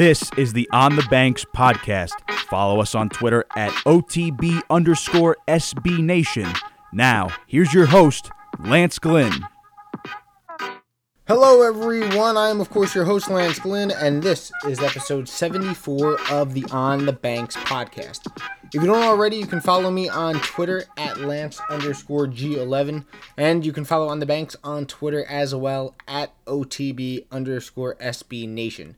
This is the On The Banks podcast. Follow us on Twitter at @OTB_SB Nation. Now, here's your host, Lance Glynn. Hello, everyone. I am, of course, your host, Lance Glynn, and this is episode 74 of the On The Banks podcast. If you don't already, you can follow me on Twitter at Lance_G11, and you can follow On The Banks on Twitter as well at @OTB_SB Nation.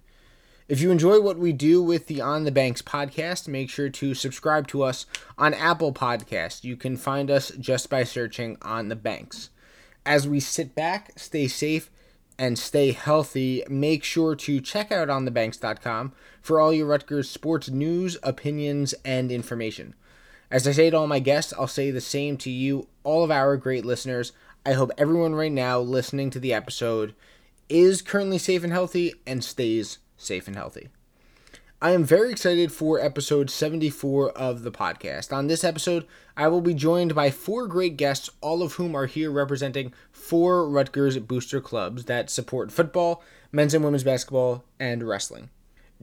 If you enjoy what we do with the On The Banks podcast, make sure to subscribe to us on Apple Podcasts. You can find us just by searching On The Banks. As we sit back, stay safe, and stay healthy, make sure to check out OnTheBanks.com for all your Rutgers sports news, opinions, and information. As I say to all my guests, I'll say the same to you, all of our great listeners. I hope everyone right now listening to the episode is currently safe and healthy and stays safe and healthy. I am very excited for episode 74 of the podcast. On this episode, I will be joined by four great guests, all of whom are here representing four Rutgers booster clubs that support football, men's and women's basketball, and wrestling.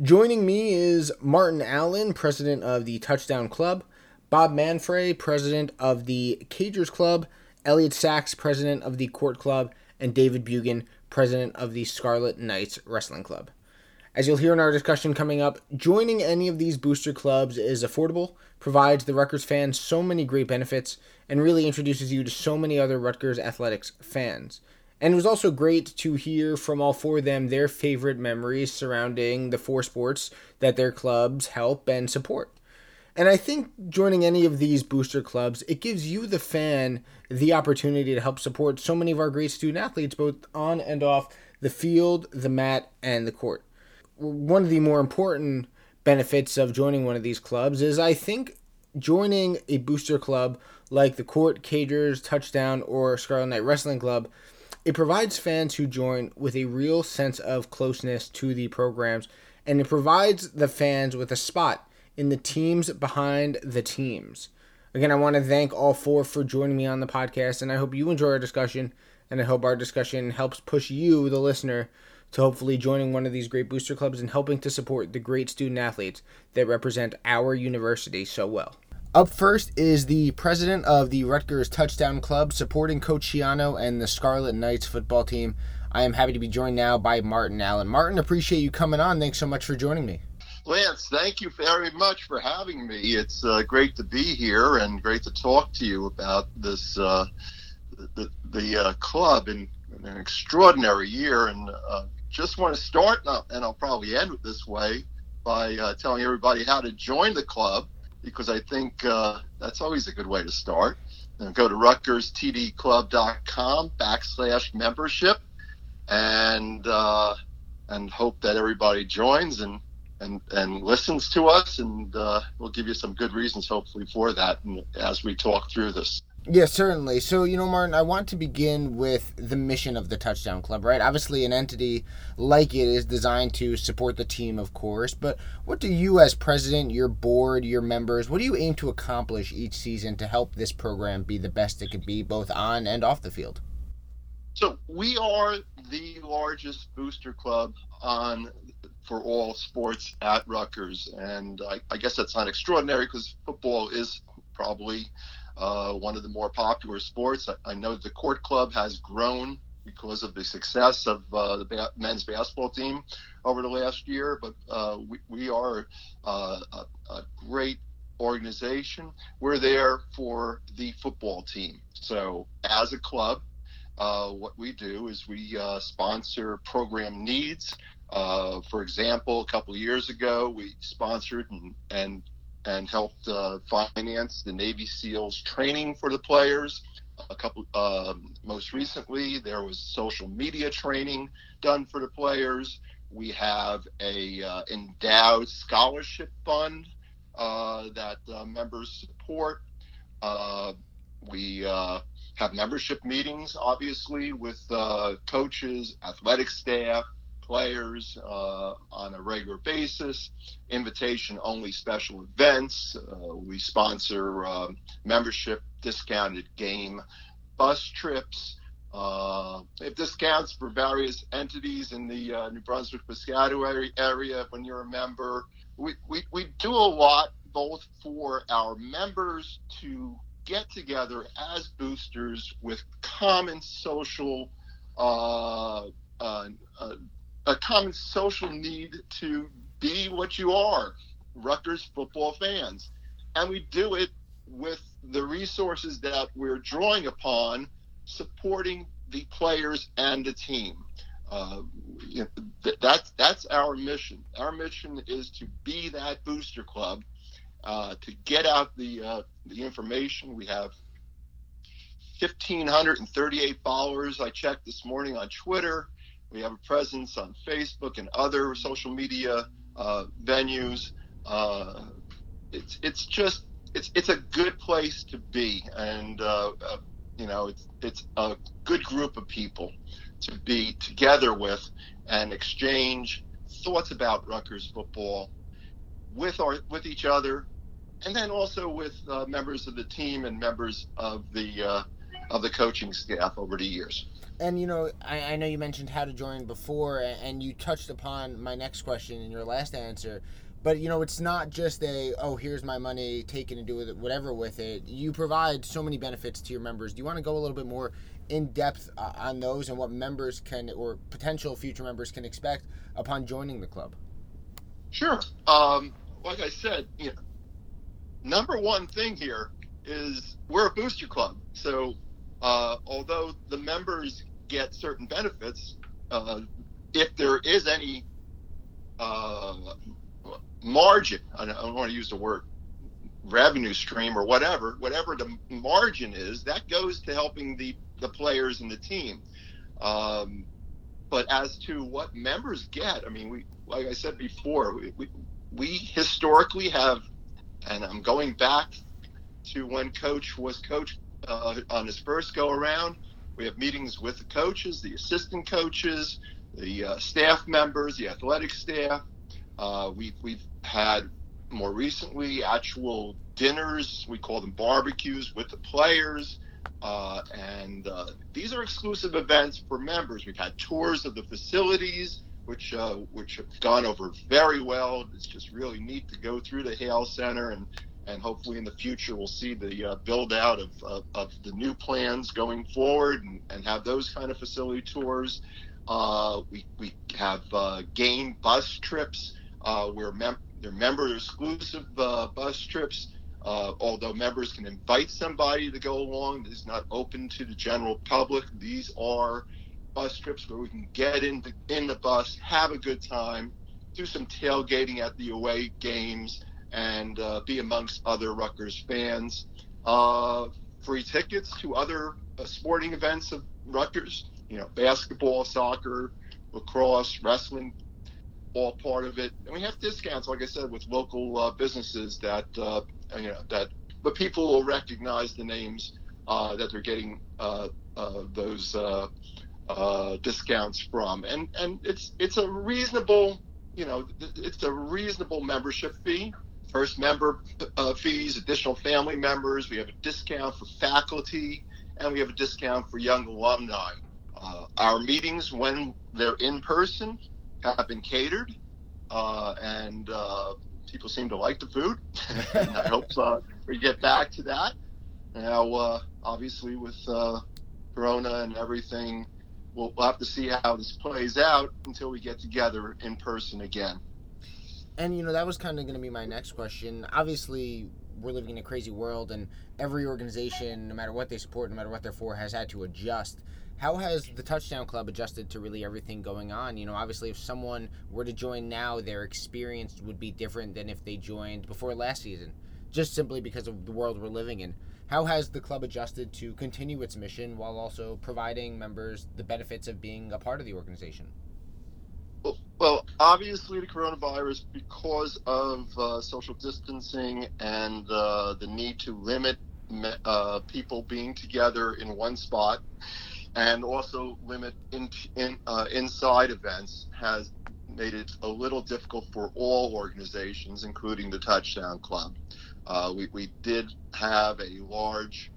Joining me is Martin Allen, president of the Touchdown Club, Bob Manfre, president of the Cagers Club, Elliott Sacks, president of the Court Club, and David Bugen, president of the Scarlet Knights Wrestling Club. As you'll hear in our discussion coming up, joining any of these booster clubs is affordable, provides the Rutgers fans so many great benefits, and really introduces you to so many other Rutgers athletics fans. And it was also great to hear from all four of them their favorite memories surrounding the four sports that their clubs help and support. And I think joining any of these booster clubs, it gives you, the fan, the opportunity to help support so many of our great student athletes, both on and off the field, the mat, and the court. One of the more important benefits of joining one of these clubs is, I think, joining a booster club like the Court, Cagers, Touchdown, or Scarlet Knight Wrestling Club, it provides fans who join with a real sense of closeness to the programs, and it provides the fans with a spot in the teams behind the teams. Again, I want to thank all four for joining me on the podcast, and I hope you enjoy our discussion, and I hope our discussion helps push you, the listener, to hopefully joining one of these great booster clubs and helping to support the great student-athletes that represent our university so well. Up first is the president of the Rutgers Touchdown Club, supporting Coach Ciano and the Scarlet Knights football team. I am happy to be joined now by Martin Allen. Martin, appreciate you coming on. Thanks so much for joining me. Lance, thank you very much for having me. It's great to be here and great to talk to you about this club and an extraordinary year. And just want to start, and I'll probably end it this way, by telling everybody how to join the club, because I think that's always a good way to start. And go to RutgersTDClub.com/membership and hope that everybody joins and listens to us, and we'll give you some good reasons, hopefully, for that as we talk through this. Yeah, certainly. So, you know, Martin, I want to begin with the mission of the Touchdown Club, right? Obviously, an entity like it is designed to support the team, of course, but what do you as president, your board, your members, what do you aim to accomplish each season to help this program be the best it can be, both on and off the field? So we are the largest booster club for all sports at Rutgers, and I guess that's not extraordinary because football is probably one of the more popular sports. I know the Court Club has grown because of the success of the men's basketball team over the last year, but we are a great organization. We're there for the football team. So as a club, what we do is we sponsor program needs. For example, a couple of years ago, we sponsored and helped finance the Navy SEALs training for the players. Most recently, there was social media training done for the players. We have a endowed scholarship fund that members support. We have membership meetings, obviously, with coaches, athletic staff, players on a regular basis, invitation-only special events. We sponsor membership discounted game bus trips. If this counts for various entities in the New Brunswick-Piscataway area, when you're a member, we do a lot both for our members to get together as boosters with common social a common social need to be what you are, Rutgers football fans. And we do it with the resources that we're drawing upon, supporting the players and the team. That's our mission. Our mission is to be that booster club, to get out the information. We have 1,538 followers. I checked this morning on Twitter. We have a presence on Facebook and other social media venues. It's a good place to be, and it's a good group of people to be together with and exchange thoughts about Rutgers football with each other, and then also with members of the team and members of the coaching staff over the years. And, I know you mentioned how to join before, and you touched upon my next question in your last answer. But, it's not just here's my money, take it and do with it, whatever with it. You provide so many benefits to your members. Do you want to go a little bit more in depth on those and what members can, or potential future members can expect upon joining the club? Sure. Like I said, number one thing here is we're a booster club. So although the members get certain benefits, if there is any margin, I don't want to use the word revenue stream or whatever the margin is, that goes to helping the players and the team. But as to what members get, like I said before, we historically have, and I'm going back to when Coach was coach on his first go around, we have meetings with the coaches, the assistant coaches, the staff members, the athletic staff. We've had more recently actual dinners. We call them barbecues with the players. And these are exclusive events for members. We've had tours of the facilities, which have gone over very well. It's just really neat to go through the Hale Center, and hopefully in the future we'll see the build out of the new plans going forward, and have those kind of facility tours. We have game bus trips. They're member-exclusive bus trips, although members can invite somebody to go along. This is not open to the general public. These are bus trips where we can get in the bus, have a good time, do some tailgating at the away games, and be amongst other Rutgers fans. Free tickets to other sporting events of Rutgers, basketball, soccer, lacrosse, wrestling, all part of it. And we have discounts, like I said, with local businesses that the people will recognize the names that they're getting those discounts from, and it's a reasonable membership fee. First member fees, additional family members. We have a discount for faculty, and we have a discount for young alumni. Our meetings, when they're in person, have been catered, and people seem to like the food. And I hope we get back to that. Now, obviously, with Corona and everything, we'll have to see how this plays out until we get together in person again. And, that was kind of going to be my next question. Obviously, we're living in a crazy world, and every organization, no matter what they support, no matter what they're for, has had to adjust. How has the Touchdown Club adjusted to really everything going on? Obviously, if someone were to join now, their experience would be different than if they joined before last season, just simply because of the world we're living in. How has the club adjusted to continue its mission while also providing members the benefits of being a part of the organization? Well, obviously the coronavirus, because of social distancing and the need to limit people being together in one spot, and also limit inside events, has made it a little difficult for all organizations, including the Touchdown Club. We did have a large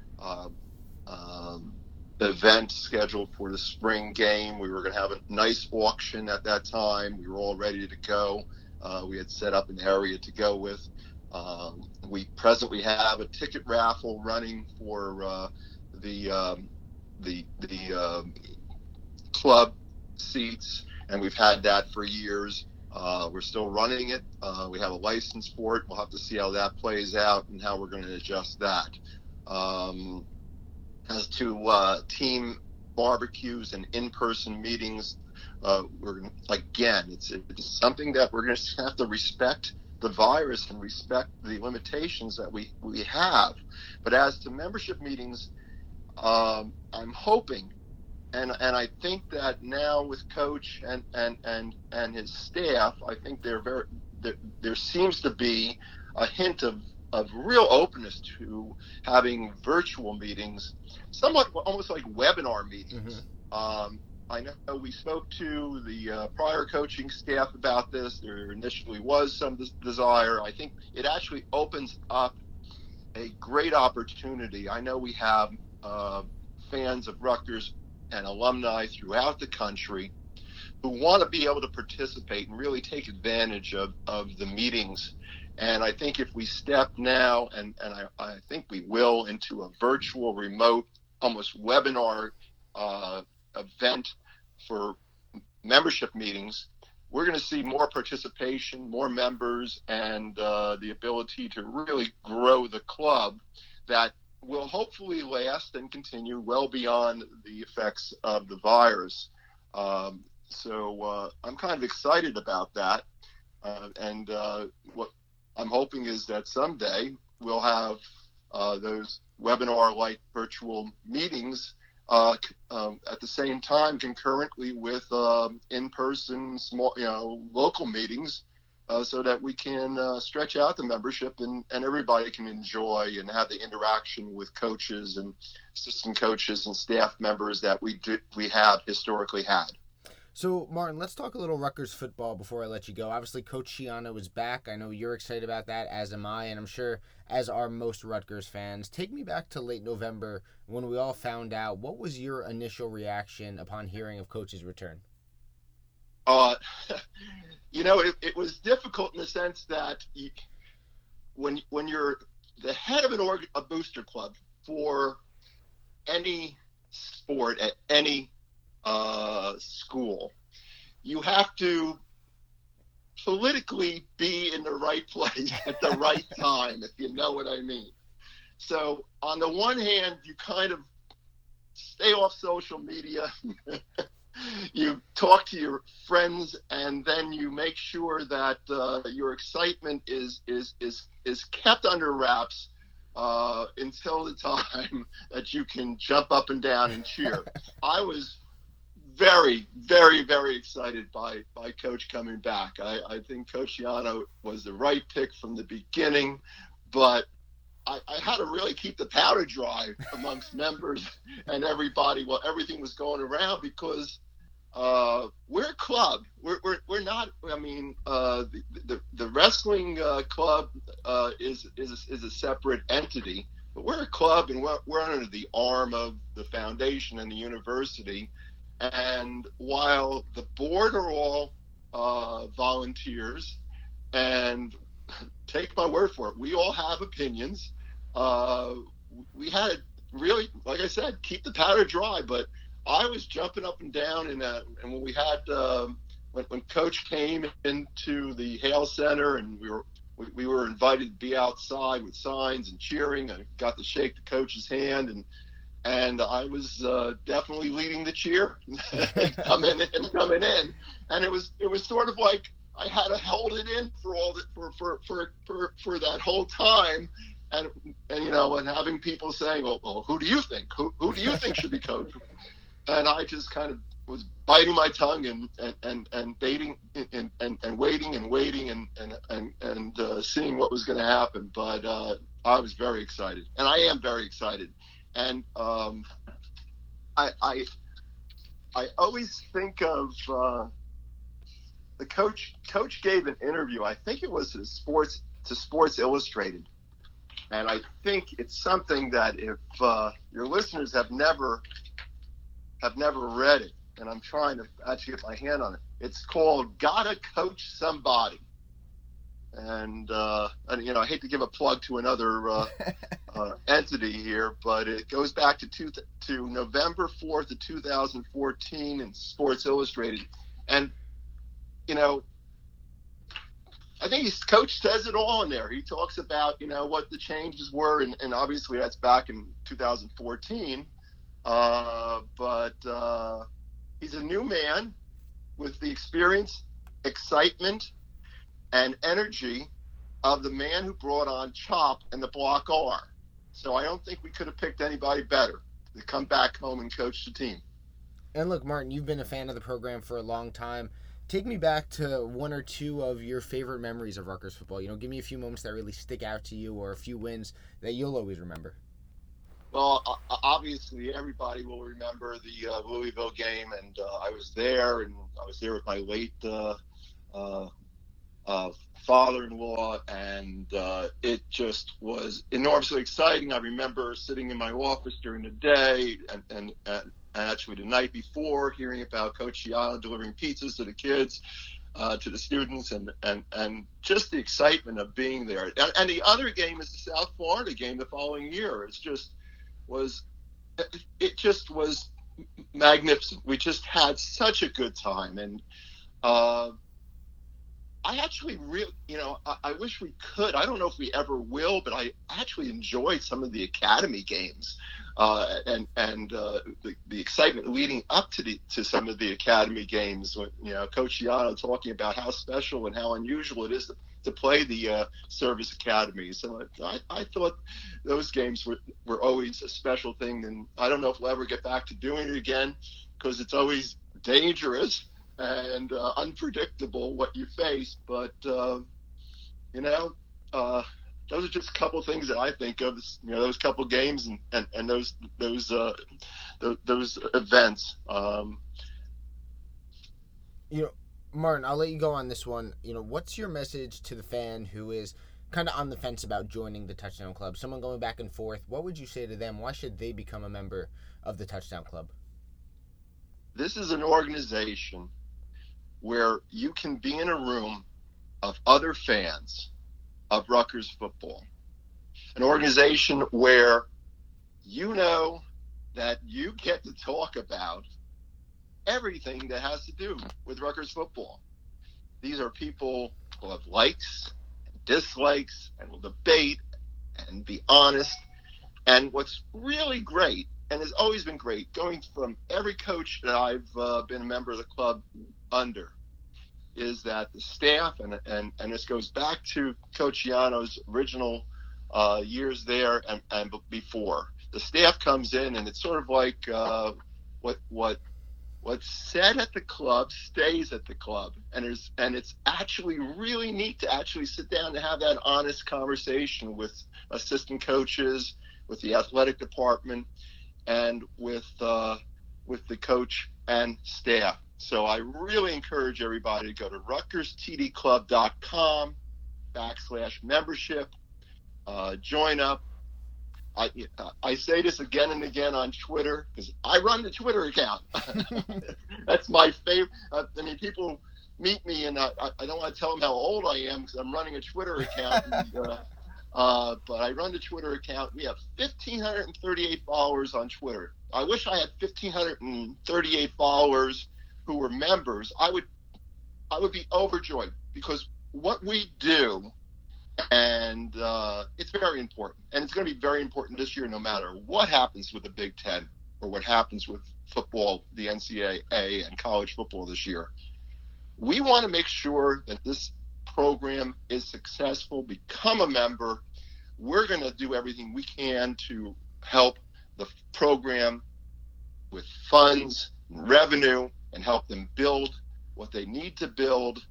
event scheduled for the spring game. We were going to have a nice auction at that time. We were all ready to go. We had set up an area to go with. We presently have a ticket raffle running for the club seats, and we've had that for years. We're still running it. We have a license for it. We'll have to see how that plays out and how we're going to adjust that. As to team barbecues and in-person meetings, it's something that we're going to have to respect the virus and respect the limitations that we have. But as to membership meetings, I'm hoping, and I think that now with Coach and his staff, I think there seems to be a hint of real openness to having virtual meetings, somewhat almost like webinar meetings. Mm-hmm. I know we spoke to the prior coaching staff about this. There initially was some desire. I think it actually opens up a great opportunity. I know we have fans of Rutgers and alumni throughout the country who want to be able to participate and really take advantage of the meetings. And I think if we step now, and I think we will, into a virtual, remote, almost webinar event for membership meetings, we're going to see more participation, more members, and the ability to really grow the club that will hopefully last and continue well beyond the effects of the virus. So I'm kind of excited about that. And what I'm hoping is that someday we'll have those webinar-like virtual meetings at the same time, concurrently with in-person, small, local meetings, so that we can stretch out the membership and everybody can enjoy and have the interaction with coaches and assistant coaches and staff members that we have historically had. So, Martin, let's talk a little Rutgers football before I let you go. Obviously, Coach Ciano is back. I know you're excited about that, as am I, and I'm sure as are most Rutgers fans. Take me back to late November when we all found out. What was your initial reaction upon hearing of Coach's return? It was difficult in the sense that when you're the head of a booster club for any sport at any school, you have to politically be in the right place at the right time, if you know what I mean. So on the one hand, you kind of stay off social media, you talk to your friends, and then you make sure that your excitement is kept under wraps until the time that you can jump up and down and cheer. I was very, very, very excited by Coach coming back. I think Coach Ciano was the right pick from the beginning, but I had to really keep the powder dry amongst members and everybody while everything was going around, because we're a club. We're not. I mean, the wrestling club is a separate entity, but we're a club, and we're under the arm of the foundation and the university. And while the board are all volunteers, and take my word for it, we all have opinions. We had really, like I said, keep the powder dry, but I was jumping up and down. And when we had when Coach came into the Hale Center, and we were invited to be outside with signs and cheering, I got to shake the coach's hand, and I was definitely leading the cheer, coming in, and it was sort of like I had to hold it in for that whole time, and having people saying, well, who do you think should be coached, and I just kind of was biting my tongue and baiting and waiting and seeing what was going to happen, but I was very excited, and I am very excited. And I always think of the coach. Coach gave an interview. I think it was to Sports Illustrated, and I think it's something that if your listeners have never have never read it, and I'm trying to actually get my hand on it. It's called Gotta Coach Somebody. And you know, I hate to give a plug to another entity here, but it goes back to November 4th of 2014 in Sports Illustrated. And, you know, I think his coach says it all in there. He talks about, you know, what the changes were, and obviously that's back in 2014. But he's a new man with the experience, excitement, and energy of the man who brought on Chop and the Block R. So I don't think we could have picked anybody better to come back home and coach the team. And look, Martin, you've been a fan of the program for a long time. Take me back to one or two of your favorite memories of Rutgers football. You know, give me a few moments that really stick out to you, or a few wins that you'll always remember. Well, obviously everybody will remember the Louisville game, and I was there with my late father-in-law, and it just was enormously exciting. I remember sitting in my office during the day and actually the night before, hearing about Coach Ciano delivering pizzas to the kids, to the students, and just the excitement of being there. And the other game is the South Florida game the following year. It just was magnificent. We just had such a good time, and I actually really, you know, I wish we could. I don't know if we ever will, but I actually enjoyed some of the academy games, and the excitement leading up to some of the academy games. When, you know, Coach Ciano talking about how special and how unusual it is to play the service academy. So I thought those games were always a special thing, and I don't know if we'll ever get back to doing it again, because it's always dangerous and unpredictable what you face, but those are just a couple things that I think of, you know, those couple games and those events. You know, Martin, I'll let you go on this one. You know, what's your message to the fan who is kind of on the fence about joining the Touchdown Club, someone going back and forth? What would you say to them? Why should they become a member of the Touchdown Club? This is an organization where you can be in a room of other fans of Rutgers football, an organization where you know that you get to talk about everything that has to do with Rutgers football. These are people who have likes and dislikes and will debate and be honest. And what's really great, and has always been great, going from every coach that I've been a member of the club under, is that the staff, and this goes back to Coach Ciano's original years there and before. The staff comes in, and it's sort of like what's said at the club stays at the club, and it's actually really neat to actually sit down and have that honest conversation with assistant coaches, with the athletic department, and with the coach and staff. So I really encourage everybody to go to RutgersTDClub.com/membership. Join up. I say this again and again on Twitter, because I run the Twitter account. That's my favorite. I mean, people meet me, and I don't want to tell them how old I am because I'm running a Twitter account. But I run the Twitter account. We have 1,538 followers on Twitter. I wish I had 1,538 followers who were members. I would be overjoyed, because what we do, and it's very important, and it's going to be very important this year, no matter what happens with the Big Ten or what happens with football, the NCAA and college football this year. We want to make sure that this program is successful. Become a member. We're going to do everything we can to help the program with funds and revenue, and help them build what they need to build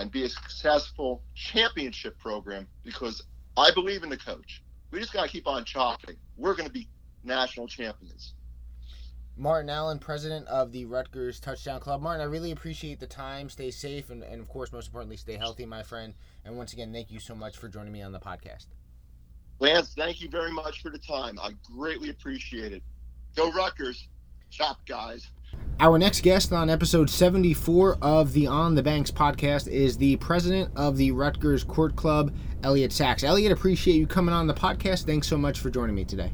and be a successful championship program, because I believe in the coach. We just got to keep on chopping. We're going to be national champions. Martin Allen, president of the Rutgers Touchdown Club. Martin, I really appreciate the time. Stay safe, and of course, most importantly, stay healthy, my friend. And once again, thank you so much for joining me on the podcast. Lance, thank you very much for the time. I greatly appreciate it. Go Rutgers. Shop, guys. Our next guest on episode 74 of the On The Banks podcast is the president of the Rutgers Court Club, Elliott Sacks. Elliott, appreciate you coming on the podcast. Thanks so much for joining me today.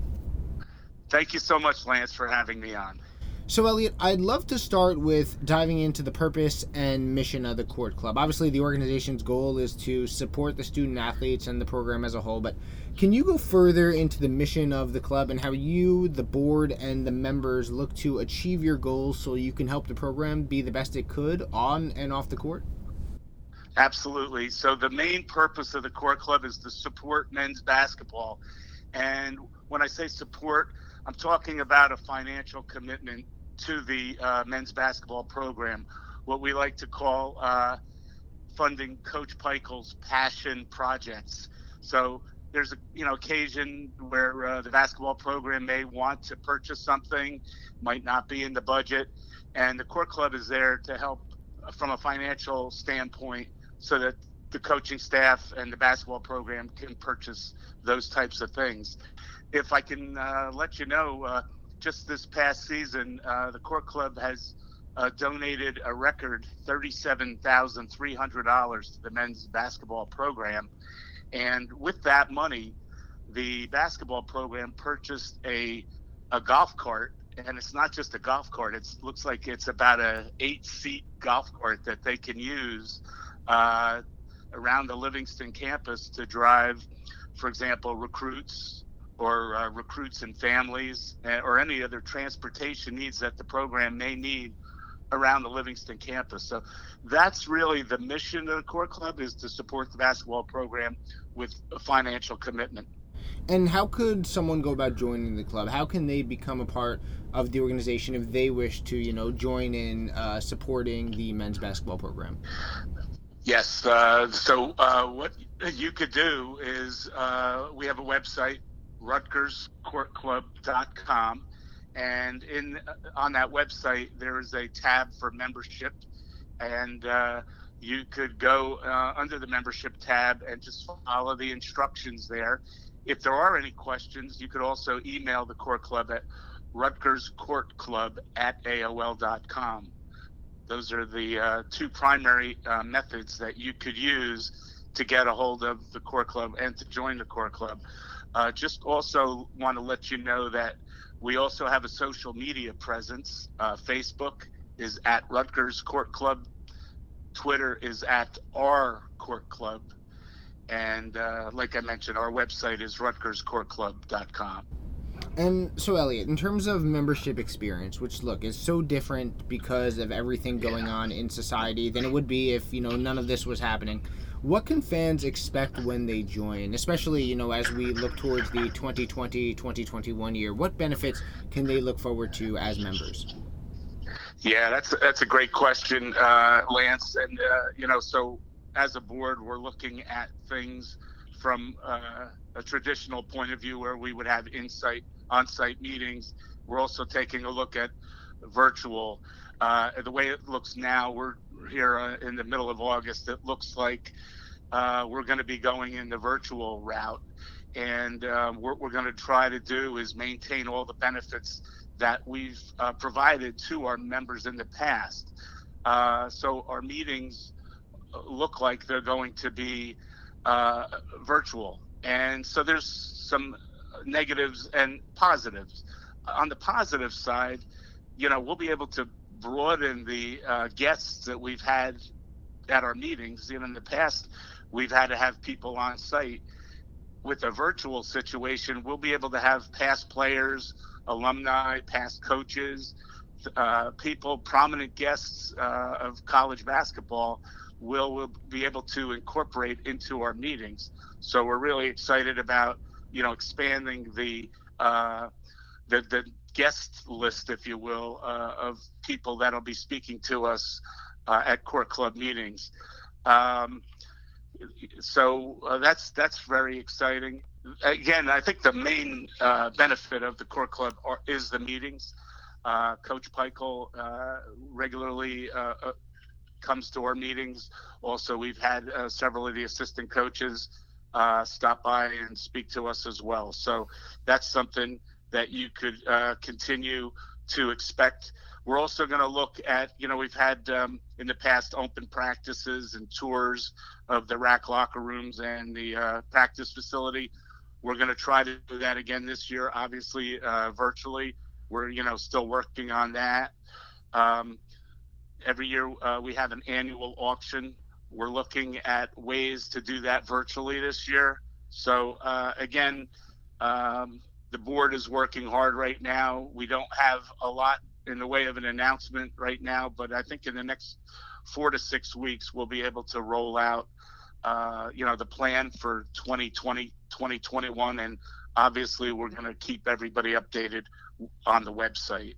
Thank you so much, Lance, for having me on. So, Elliott, I'd love to start with diving into the purpose and mission of the Court Club. Obviously, the organization's goal is to support the student athletes and the program as a whole, but can you go further into the mission of the club and how you, the board, and the members look to achieve your goals so you can help the program be the best it could on and off the court? Absolutely. So the main purpose of the Court Club is to support men's basketball. And when I say support, I'm talking about a financial commitment to the men's basketball program, what we like to call funding Coach Pikiell's passion projects. So there's a occasion where the basketball program may want to purchase something, might not be in the budget, and the Court Club is there to help from a financial standpoint so that the coaching staff and the basketball program can purchase those types of things. If I can let you know, just this past season, the Court Club has donated a record $37,300 to the men's basketball program. And with that money, the basketball program purchased a golf cart. And it's not just a golf cart. It looks like it's about an 8-seat golf cart that they can use around the Livingston campus to drive, for example, recruits or recruits and families or any other transportation needs that the program may need around the Livingston campus. So that's really the mission of the Court Club, is to support the basketball program with a financial commitment. And how could someone go about joining the club? How can they become a part of the organization if they wish to, join in supporting the men's basketball program? Yes. So what you could do is we have a website, RutgersCourtClub.com, and on that website there is a tab for membership, and you could go under the membership tab and just follow the instructions there. If there are any questions, you could also email the Court Club at RutgersCourtClub@AOL.com. Those are the two primary methods that you could use to get a hold of the Court Club and to join the Court Club. Just also want to let you know that we also have a social media presence. Facebook is at Rutgers Court Club. Twitter is at R Court Club. And like I mentioned, our website is RutgersCourtClub.com. And so, Elliott, in terms of membership experience, which, look, is so different because of everything going on in society than it would be if, none of this was happening, what can fans expect when they join, especially, as we look towards the 2020-2021 year? What benefits can they look forward to as members? Yeah, that's a great question, Lance. And, so as a board, we're looking at things from a traditional point of view where we would have on-site meetings. We're also taking a look at virtual. The way it looks now, we're here in the middle of August, it looks like we're going to be going in the virtual route. And what we're going to try to do is maintain all the benefits that we've provided to our members in the past. So our meetings look like they're going to be virtual. And so there's some negatives and positives. On the positive side, we'll be able to broaden the guests that we've had at our meetings. In the past, we've had to have people on site. With a virtual situation, we'll be able to have past players, alumni, past coaches, prominent guests of college basketball will be able to incorporate into our meetings. So we're really excited about, expanding the guest list, if you will, of people that'll be speaking to us at Court Club meetings. So that's very exciting. Again, I think the main benefit of the Court Club is the meetings. Coach Pikiell regularly comes to our meetings. Also, we've had several of the assistant coaches stop by and speak to us as well. So that's something that you could continue to expect. We're also going to look at, you know, we've had in the past open practices and tours of the RAC locker rooms and the practice facility. We're going to try to do that again this year, obviously virtually. We're, you know, still working on that. Every year we have an annual auction. We're looking at ways to do that virtually this year. So again, the board is working hard right now. We don't have a lot in the way of an announcement right now, but I think in the next 4 to 6 weeks, we'll be able to roll out, you know, the plan for 2020, 2021. And obviously we're going to keep everybody updated on the website.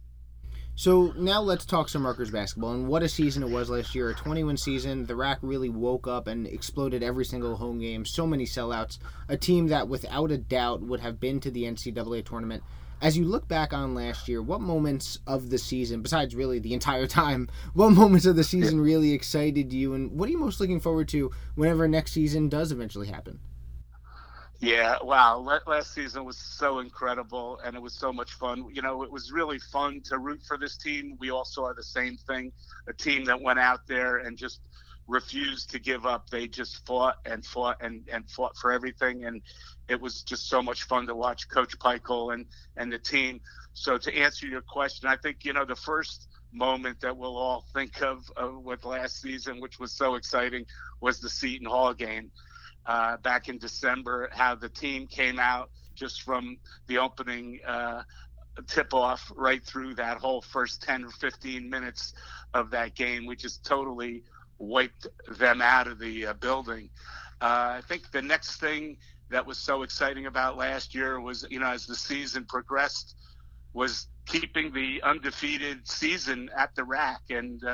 So now let's talk some Rutgers basketball, and what a season it was last year, a 21 season. The RAC really woke up and exploded every single home game, so many sellouts, a team that without a doubt would have been to the NCAA tournament. As you look back on last year, what moments of the season, besides really the entire time, what moments of the season really excited you, and what are you most looking forward to whenever next season does eventually happen? Yeah, wow. Last season was so incredible, and it was so much fun. You know, it was really fun to root for this team. We all saw the same thing, a team that went out there and just refused to give up. They just fought for everything, and it was just so much fun to watch Coach Pikiell and the team. So to answer your question, I think, you know, the first moment that we'll all think of with last season, which was so exciting, was the Seton Hall game. Back in December, how the team came out just from the opening tip-off right through that whole first 10 or 15 minutes of that game. We just totally wiped them out of the building. I think the next thing that was so exciting about last year was, you know, as the season progressed, was keeping the undefeated season at the RAC. And,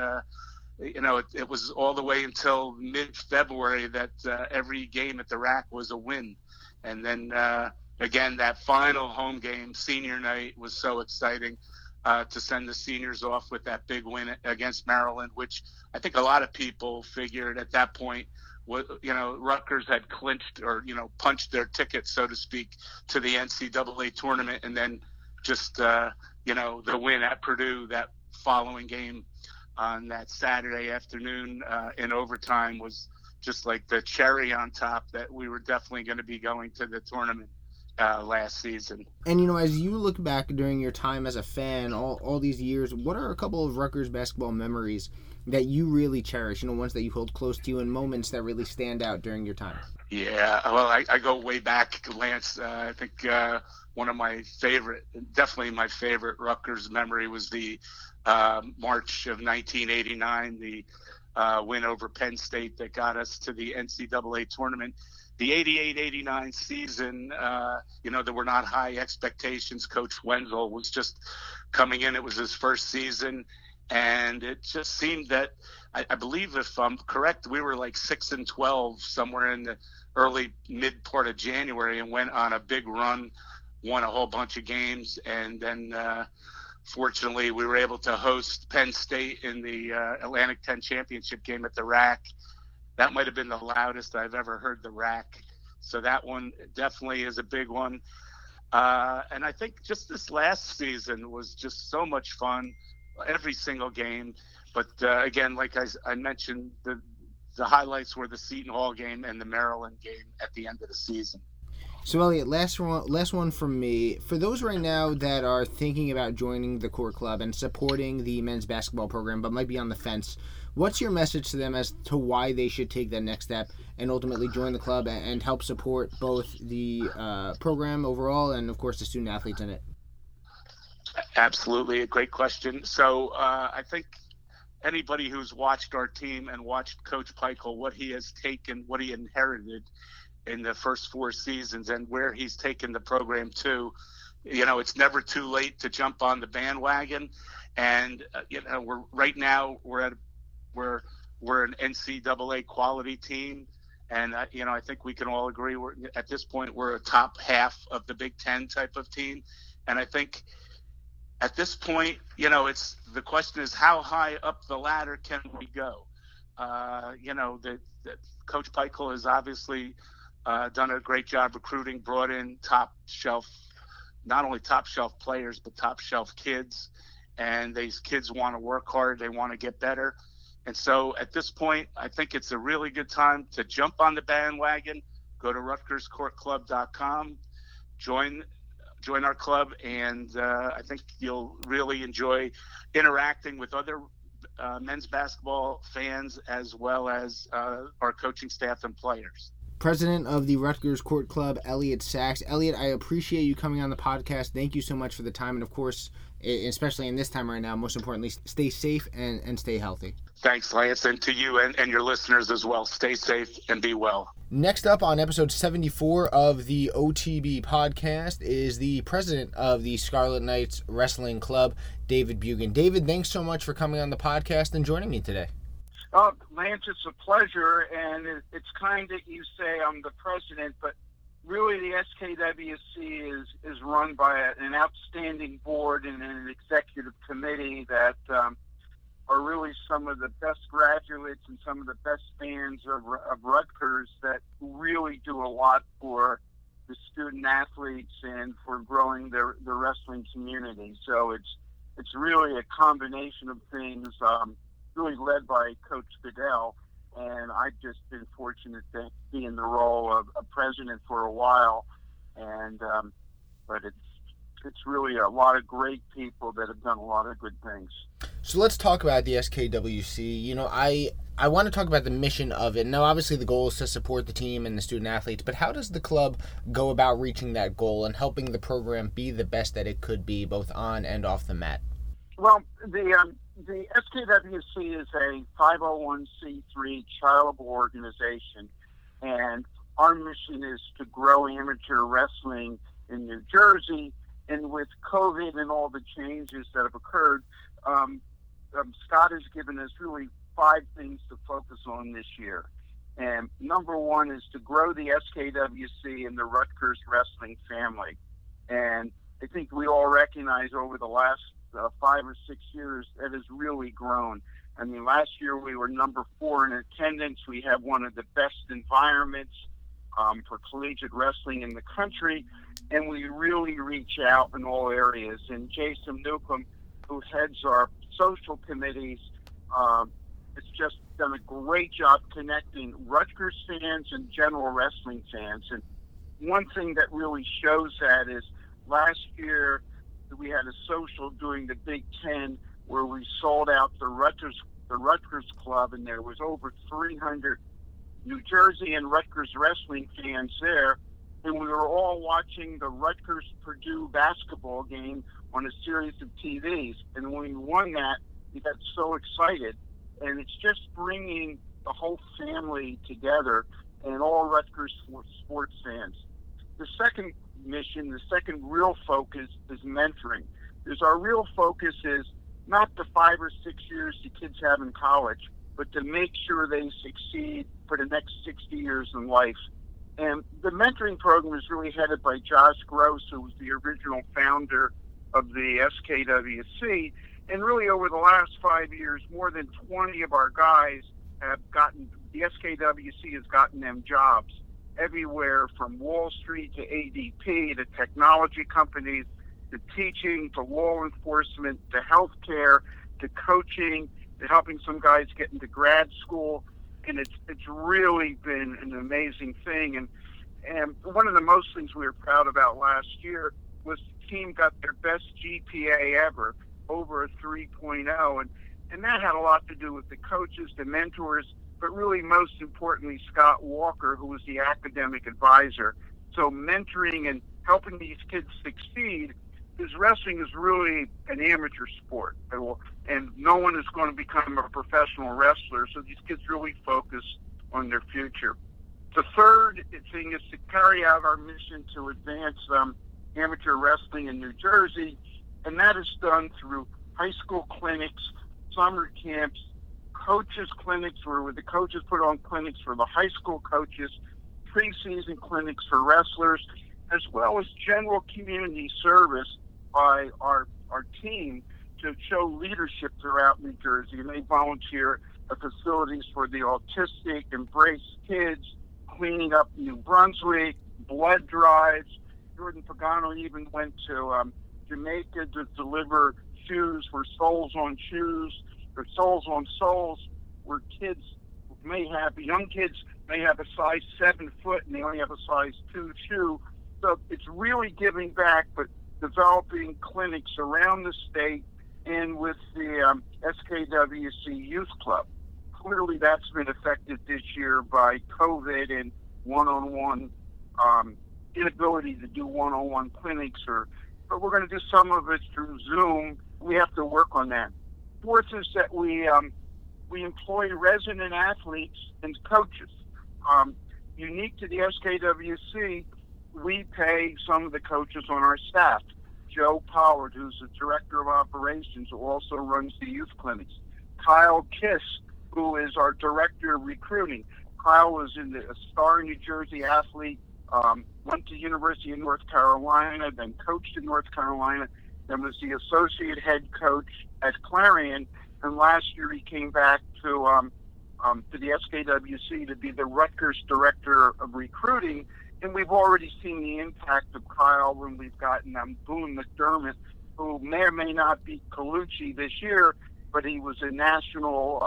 you know, it was all the way until mid-February that every game at the RAC was a win. And then, again, that final home game, senior night, was so exciting to send the seniors off with that big win against Maryland, which I think a lot of people figured at that point, you know, Rutgers had clinched or, you know, punched their ticket, so to speak, to the NCAA tournament. And then just, you know, the win at Purdue that following game on that Saturday afternoon in overtime was just like the cherry on top that we were definitely going to be going to the tournament last season. And, you know, as you look back during your time as a fan all these years, what are a couple of Rutgers basketball memories that you really cherish, you know, ones that you hold close to you and moments that really stand out during your time? Yeah, well, I go way back, Lance. I think one of my favorite, definitely my favorite Rutgers memory was the March of 1989, the win over Penn State that got us to the NCAA tournament. The 88-89 season, you know, there were not high expectations. Coach Wenzel was just coming in. It was his first season. And it just seemed that, I believe if I'm correct, we were like 6-12 somewhere in the early mid part of January and went on a big run, won a whole bunch of games. And then fortunately we were able to host Penn State in the Atlantic 10 championship game at the RAC. That might've been the loudest I've ever heard the RAC. So that one definitely is a big one. And I think just this last season was just so much fun. Every single game, but again, like I mentioned, the highlights were the Seton Hall game and the Maryland game at the end of the season. So Elliott, last one from me. For those right now that are thinking about joining the Court Club and supporting the men's basketball program but might be on the fence, what's your message to them as to why they should take that next step and ultimately join the club and help support both the program overall and, of course, the student athletes in it? Absolutely. A great question. So I think anybody who's watched our team and watched Coach Pikiell, what he has taken, what he inherited in the first four seasons and where he's taken the program to, you know, it's never too late to jump on the bandwagon. And, you know, we're an NCAA quality team. And, you know, I think we can all agree at this point, we're a top half of the Big Ten type of team. And I think, at this point, you know, it's the question is how high up the ladder can we go? You know, the Coach Pikiell has obviously done a great job recruiting, brought in top shelf, not only top shelf players, but top shelf kids. and these kids want to work hard, they want to get better. And so at this point, I think it's a really good time to jump on the bandwagon, go to RutgersCourtClub.com, join our club, and I think you'll really enjoy interacting with other men's basketball fans as well as our coaching staff and players. President of the Rutgers Court Club, Elliott Sacks. Elliott, I appreciate you coming on the podcast. Thank you so much for the time. And, of course, especially in this time right now, most importantly, stay safe and stay healthy. Thanks, Lance, and to you and your listeners as well. Stay safe and be well. Next up on episode 74 of the OTB podcast is the president of the Scarlet Knights Wrestling Club, David Bugen. David, thanks so much for coming on the podcast and joining me today. Oh, Lance, it's a pleasure, and it's kind that you say I'm the president, but really the SKWC is run by an outstanding board and an executive committee that are really some of the best graduates and some of the best fans of Rutgers that really do a lot for the student athletes and for growing the wrestling community. So it's really a combination of things. Really led by Coach Fidel, and I've just been fortunate to be in the role of a president for a while, and but it's really a lot of great people that have done a lot of good things. So let's talk about the SKWC. You know, I want to talk about the mission of it. Now, obviously the goal is to support the team and the student athletes, but how does the club go about reaching that goal and helping the program be the best that it could be, both on and off the mat? Well, the SKWC is a 501c3 charitable organization, and our mission is to grow amateur wrestling in New Jersey. And with COVID and all the changes that have occurred, Scott has given us really 5 things to focus on this year. And number 1 is to grow the SKWC and the Rutgers wrestling family. And I think we all recognize over the last 5 or 6 years that has really grown. I mean, last year we were number 4 in attendance. We have one of the best environments for collegiate wrestling in the country, and we really reach out in all areas. And Jason Newcomb, who heads our social committees, has just done a great job connecting Rutgers fans and general wrestling fans. And one thing that really shows that is last year we had a social during the Big Ten where we sold out the Rutgers Club, and there was over 300 New Jersey and Rutgers wrestling fans there, and we were all watching the Rutgers-Purdue basketball game on a series of TVs. And when we won that, we got so excited, and it's just bringing the whole family together and all Rutgers sports fans. The second mission, the second real focus is mentoring. Because our real focus is not the 5 or 6 years the kids have in college, but to make sure they succeed for the next 60 years in life. And the mentoring program is really headed by Josh Gross, who was the original founder of the SKWC. And really over the last 5 years, more than 20 of our guys have gotten, the SKWC has gotten them jobs. Everywhere from Wall Street to ADP to technology companies to teaching to law enforcement to healthcare to coaching to helping some guys get into grad school, and it's really been an amazing thing. And one of the most things we were proud about last year was the team got their best GPA ever, over a 3.0, and that had a lot to do with the coaches, the mentors, but really most importantly, Scott Walker, who was the academic advisor. So mentoring and helping these kids succeed, because wrestling is really an amateur sport, and no one is going to become a professional wrestler, so these kids really focus on their future. The third thing is to carry out our mission to advance amateur wrestling in New Jersey, and that is done through high school clinics, summer camps, coaches' clinics where the coaches put on clinics for the high school coaches, preseason clinics for wrestlers, as well as general community service by our team to show leadership throughout New Jersey. And they volunteer at facilities for the autistic, Embrace Kids, cleaning up New Brunswick, blood drives. Jordan Pagano even went to Jamaica to deliver shoes. We're soles on shoes. We're soles on soles. Where kids may have, young kids may have a size 7 foot and they only have a size 2 shoe. So it's really giving back, but developing clinics around the state and with the SKWC Youth Club. Clearly that's been affected this year by COVID and one-on-one, inability to do one-on-one clinics, but we're going to do some of it through Zoom. We have to work on that. Fourth is that we employ resident athletes and coaches. Unique to the SKWC, we pay some of the coaches on our staff. Joe Pollard, who's the director of operations, who also runs the youth clinics. Kyle Kiss, who is our director of recruiting. Kyle was a star New Jersey athlete, went to University of North Carolina, then coached in North Carolina, then was the associate head coach at Clarion, and last year he came back to the SKWC to be the Rutgers director of recruiting, and we've already seen the impact of Kyle when we've gotten Boone McDermott, who may or may not be Colucci this year, but he was a national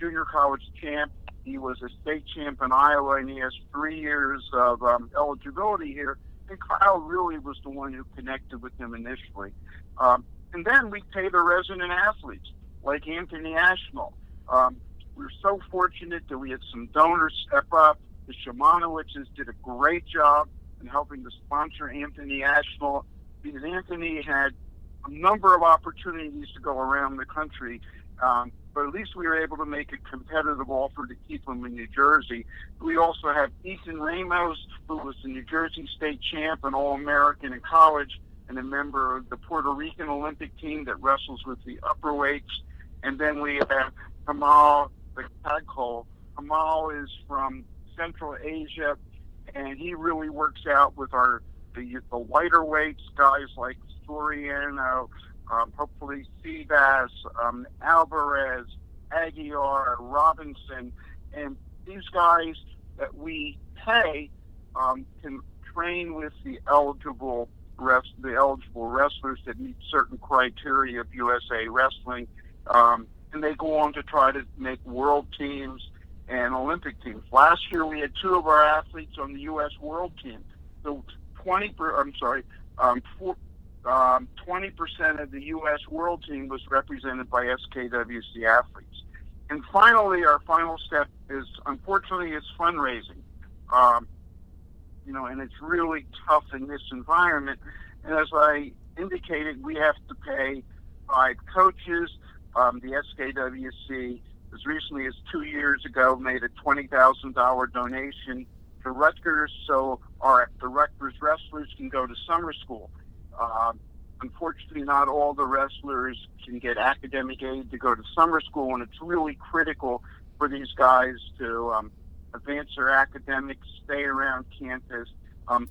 junior college champ. He was a state champ in Iowa, and he has 3 years of eligibility here. And Kyle really was the one who connected with him initially. And then we pay the resident athletes, like Anthony Ashnault. We're so fortunate that we had some donors step up. The Shimanowiczes did a great job in helping to sponsor Anthony Ashnault, because Anthony had a number of opportunities to go around the country. But at least we were able to make a competitive offer to keep him in New Jersey. We also have Ethan Ramos, who was the New Jersey state champ and All-American in college, and a member of the Puerto Rican Olympic team that wrestles with the upper weights. And then we have Kamal Bagtagkol. Kamal is from Central Asia, and he really works out with the lighter weights, guys like Soriano, hopefully Seabass, Alvarez, Aguiar, Robinson, and these guys that we pay can train with the eligible wrestlers that meet certain criteria of USA Wrestling, and they go on to try to make world teams and Olympic teams. Last year we had 2 of our athletes on the U.S. world team. So 20% of the U.S. world team was represented by SKWC athletes. And finally, our final step is, unfortunately, it's fundraising. And it's really tough in this environment. And as I indicated, we have to pay 5 coaches. The SKWC, as recently as 2 years ago, made a $20,000 donation to Rutgers, so the Rutgers wrestlers can go to summer school. Unfortunately, not all the wrestlers can get academic aid to go to summer school, and it's really critical for these guys to advance their academics, stay around campus,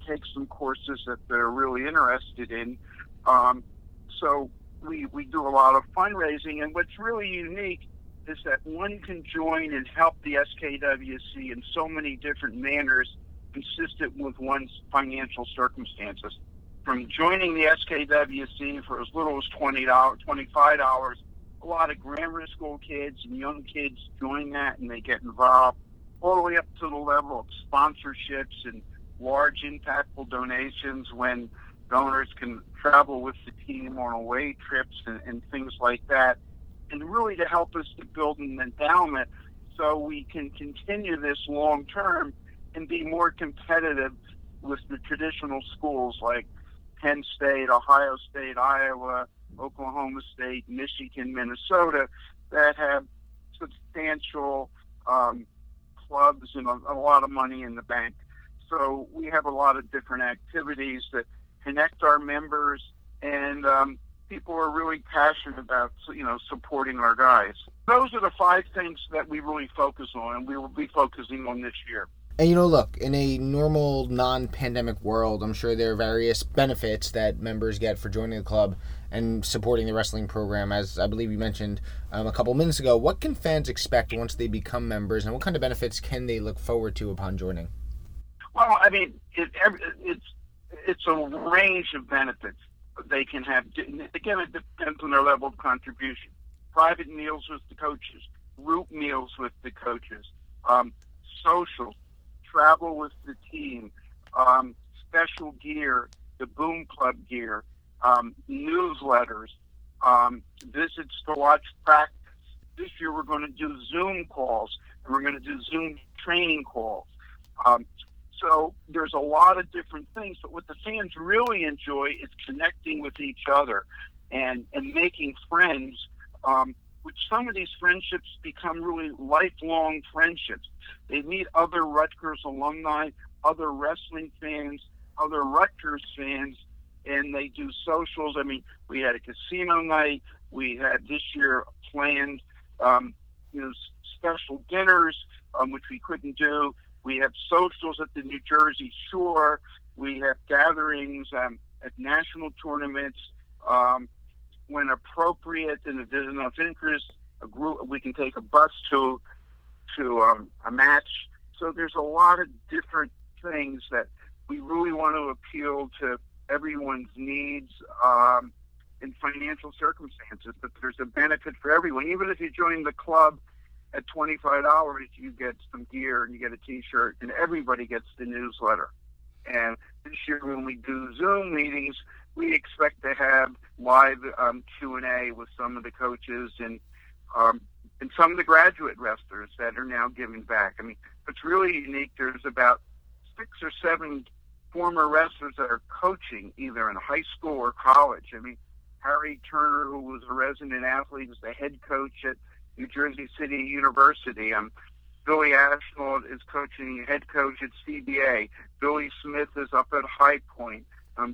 take some courses that they're really interested in. So we do a lot of fundraising, and what's really unique is that one can join and help the SKWC in so many different manners consistent with one's financial circumstances. From joining the SKWC for as little as $20, $25, a lot of grammar school kids and young kids join that and they get involved, all the way up to the level of sponsorships and large impactful donations when donors can travel with the team on away trips and things like that. And really to help us to build an endowment so we can continue this long term and be more competitive with the traditional schools like Penn State, Ohio State, Iowa, Oklahoma State, Michigan, Minnesota, that have substantial clubs and a lot of money in the bank. So we have a lot of different activities that connect our members, and people are really passionate about, supporting our guys. Those are the 5 things that we really focus on, and we will be focusing on this year. And, look, in a normal non-pandemic world, I'm sure there are various benefits that members get for joining the club and supporting the wrestling program, as I believe you mentioned a couple minutes ago. What can fans expect once they become members, and what kind of benefits can they look forward to upon joining? Well, it's a range of benefits. they can have. Again, it depends on their level of contribution. Private meals with the coaches, group meals with the coaches, social, travel with the team, special gear, the Boom Club gear, newsletters, visits to watch practice. This year we're going to do Zoom calls, and we're going to do Zoom training calls. So there's a lot of different things, but what the fans really enjoy is connecting with each other and making friends, which some of these friendships become really lifelong friendships. They meet other Rutgers alumni, other wrestling fans, other Rutgers fans, and they do socials. I mean, we had a casino night. We had this year planned, special dinners, which we couldn't do. We have socials at the New Jersey Shore. We have gatherings at national tournaments. When appropriate, and if there's enough interest, a group we can take a bus to a match. So there's a lot of different things that we really want to appeal to everyone's needs in financial circumstances. But there's a benefit for everyone. Even if you join the club at $25, you get some gear and you get a T-shirt, and everybody gets the newsletter. And this year, when we do Zoom meetings, we expect to have live Q&A with some of the coaches and some of the graduate wrestlers that are now giving back. I mean, it's really unique. There's about 6 or 7 former wrestlers that are coaching either in high school or college. I mean, Harry Turner, who was a resident athlete, is the head coach at New Jersey City University. Billy Ashnault is coaching, head coach at CBA. Billy Smith is up at High Point.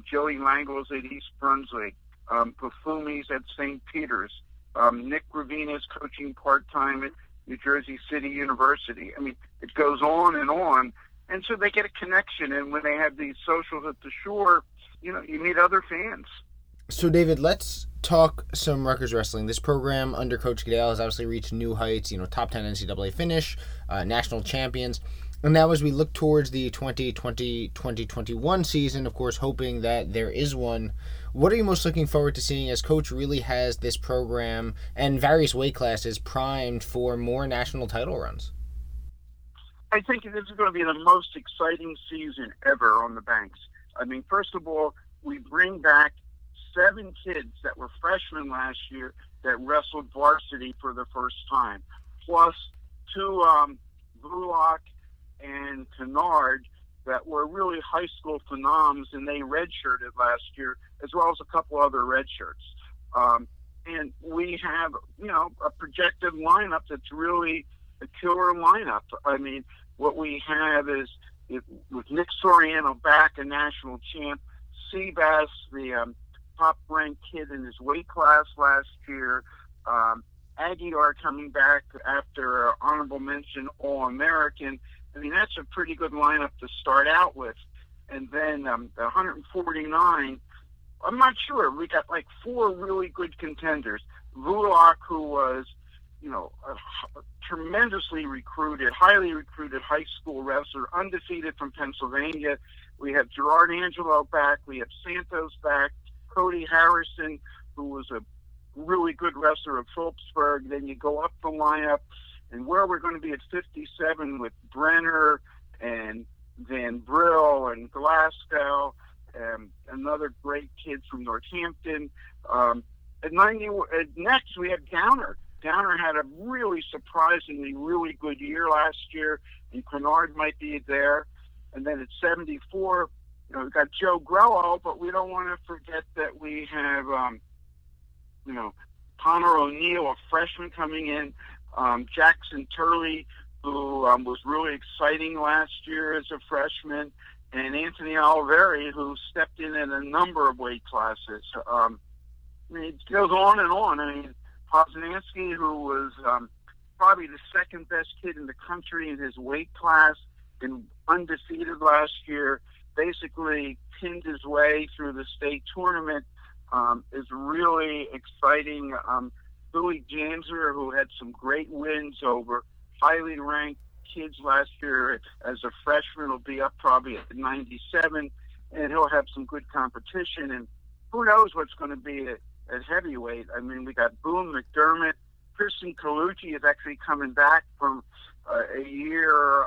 Joey Langel is at East Brunswick. Pafumi's at St. Peter's. Nick Ravina is coaching part-time at New Jersey City University. I mean, it goes on. And so they get a connection. And when they have these socials at the shore, you meet other fans. So, David, let's talk some Rutgers wrestling. This program under Coach Fidel has obviously reached new heights, top 10 NCAA finish, national champions. And now as we look towards the 2020-2021 season, of course, hoping that there is one, what are you most looking forward to seeing as Coach really has this program and various weight classes primed for more national title runs? I think this is going to be the most exciting season ever on the Banks. I mean, first of all, we bring back 7 kids that were freshmen last year that wrestled varsity for the first time, plus 2 Bullock and Kennard that were really high school phenoms, and they redshirted last year, as well as a couple other redshirts. And we have, a projected lineup that's really a killer lineup. I mean, what we have is, with Nick Soriano back, a national champ, Seabass, the top-ranked kid in his weight class last year, Aguiar coming back after honorable mention All-American. I mean, that's a pretty good lineup to start out with. And then the 149, I'm not sure. We got 4 really good contenders. Vulak, who was, a tremendously recruited, highly recruited high school wrestler, undefeated from Pennsylvania. We have Gerard Angelo back. We have Santos back. Cody Harrison, who was a really good wrestler of Phillipsburg. Then you go up the lineup. And where we're going to be at 57 with Brenner and Van Brill and Glasgow, another great kid from Northampton. At 90, next we have Downer. Downer had a really surprisingly really good year last year, and Kennard might be there. And then at 74, we've got Joe Grello, but we don't want to forget that we have, Connor O'Neill, a freshman coming in. Jackson Turley, who was really exciting last year as a freshman, and Anthony Oliveri, who stepped in a number of weight classes. It goes on and on. I mean, Posnanski, who was probably the second best kid in the country in his weight class, and undefeated last year, basically pinned his way through the state tournament, is really exciting. Billy Janzer, who had some great wins over highly ranked kids last year as a freshman, will be up probably at 97, and he'll have some good competition. And who knows what's going to be at heavyweight. I mean, we got Boone McDermott. Kristen Colucci is actually coming back from a year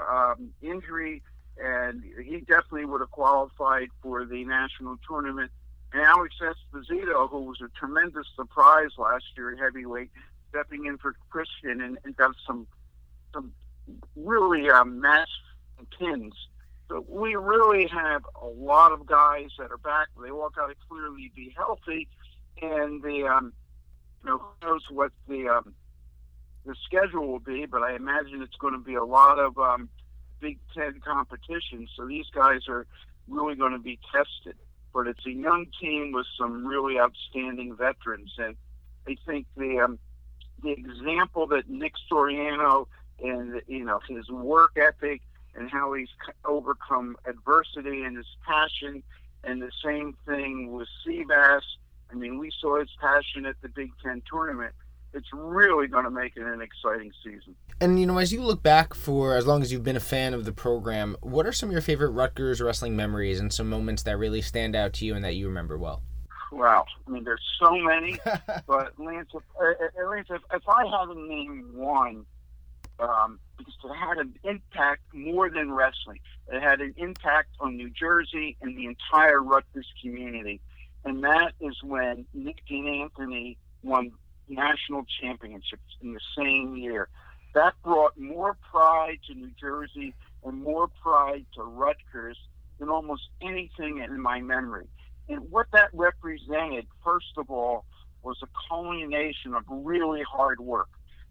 injury, and he definitely would have qualified for the national tournament. And Alex Esposito, who was a tremendous surprise last year at heavyweight, stepping in for Christian and got some really matched pins. So we really have a lot of guys that are back. They all got to clearly be healthy, and the who knows what the schedule will be, but I imagine it's going to be a lot of Big Ten competition. So these guys are really going to be tested. But it's a young team with some really outstanding veterans, and I think the example that Nick Soriano and his work ethic and how he's overcome adversity and his passion, and the same thing with Seabass. I mean, we saw his passion at the Big Ten tournament. It's really going to make it an exciting season. And, as you look back for as long as you've been a fan of the program, what are some of your favorite Rutgers wrestling memories and some moments that really stand out to you and that you remember well? Wow. I mean, there's so many. But, Lance, if I had to name one, because it had an impact more than wrestling. It had an impact on New Jersey and the entire Rutgers community. And that is when Nick Dean Anthony won national championships in the same year. That brought more pride to New Jersey and more pride to Rutgers than almost anything in my memory. And what that represented, first of all, was a culmination of really hard work.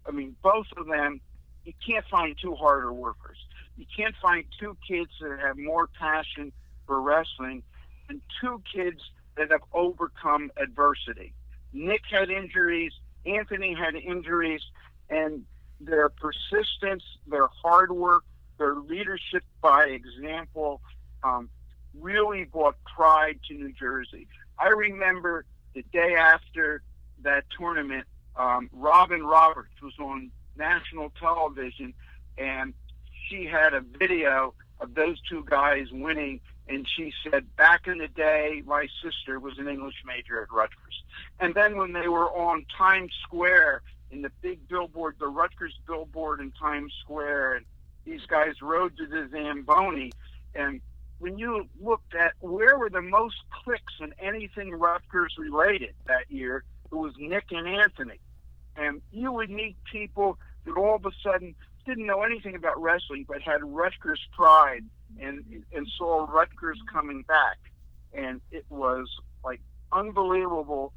I mean, both of them, you can't find two harder workers. You can't find two kids that have more passion for wrestling and two kids that have overcome adversity. Nick had injuries, Anthony had injuries, and their persistence, their hard work, their leadership by example really brought pride to New Jersey. I remember the day after that tournament, Robin Roberts was on national television, and she had a video of those two guys winning, and she said, back in the day, my sister was an English major at Rutgers. And then when they were on Times Square in the big billboard, the Rutgers billboard in Times Square, and these guys rode to the Zamboni. And when you looked at where were the most clicks in anything Rutgers related that year, it was Nick and Anthony. And you would meet people that all of a sudden didn't know anything about wrestling but had Rutgers pride and saw Rutgers coming back. And it was, unbelievable.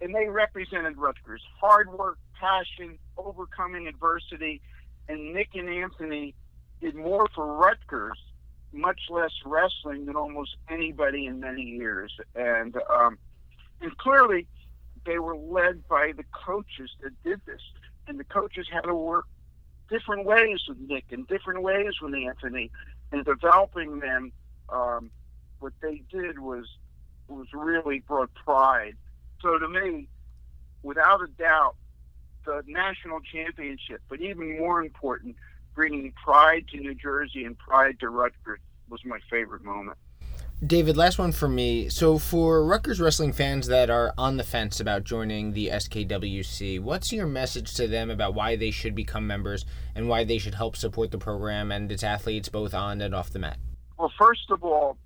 And they represented Rutgers. Hard work, passion, overcoming adversity. And Nick and Anthony did more for Rutgers, much less wrestling, than almost anybody in many years. And clearly, they were led by the coaches that did this. And the coaches had to work different ways with Nick and different ways with Anthony. And developing them, what they did was really brought pride. So to me, without a doubt, the national championship, but even more important, bringing pride to New Jersey and pride to Rutgers was my favorite moment. David, last one for me. So for Rutgers wrestling fans that are on the fence about joining the SKWC, what's your message to them about why they should become members and why they should help support the program and its athletes both on and off the mat? Well, first of all,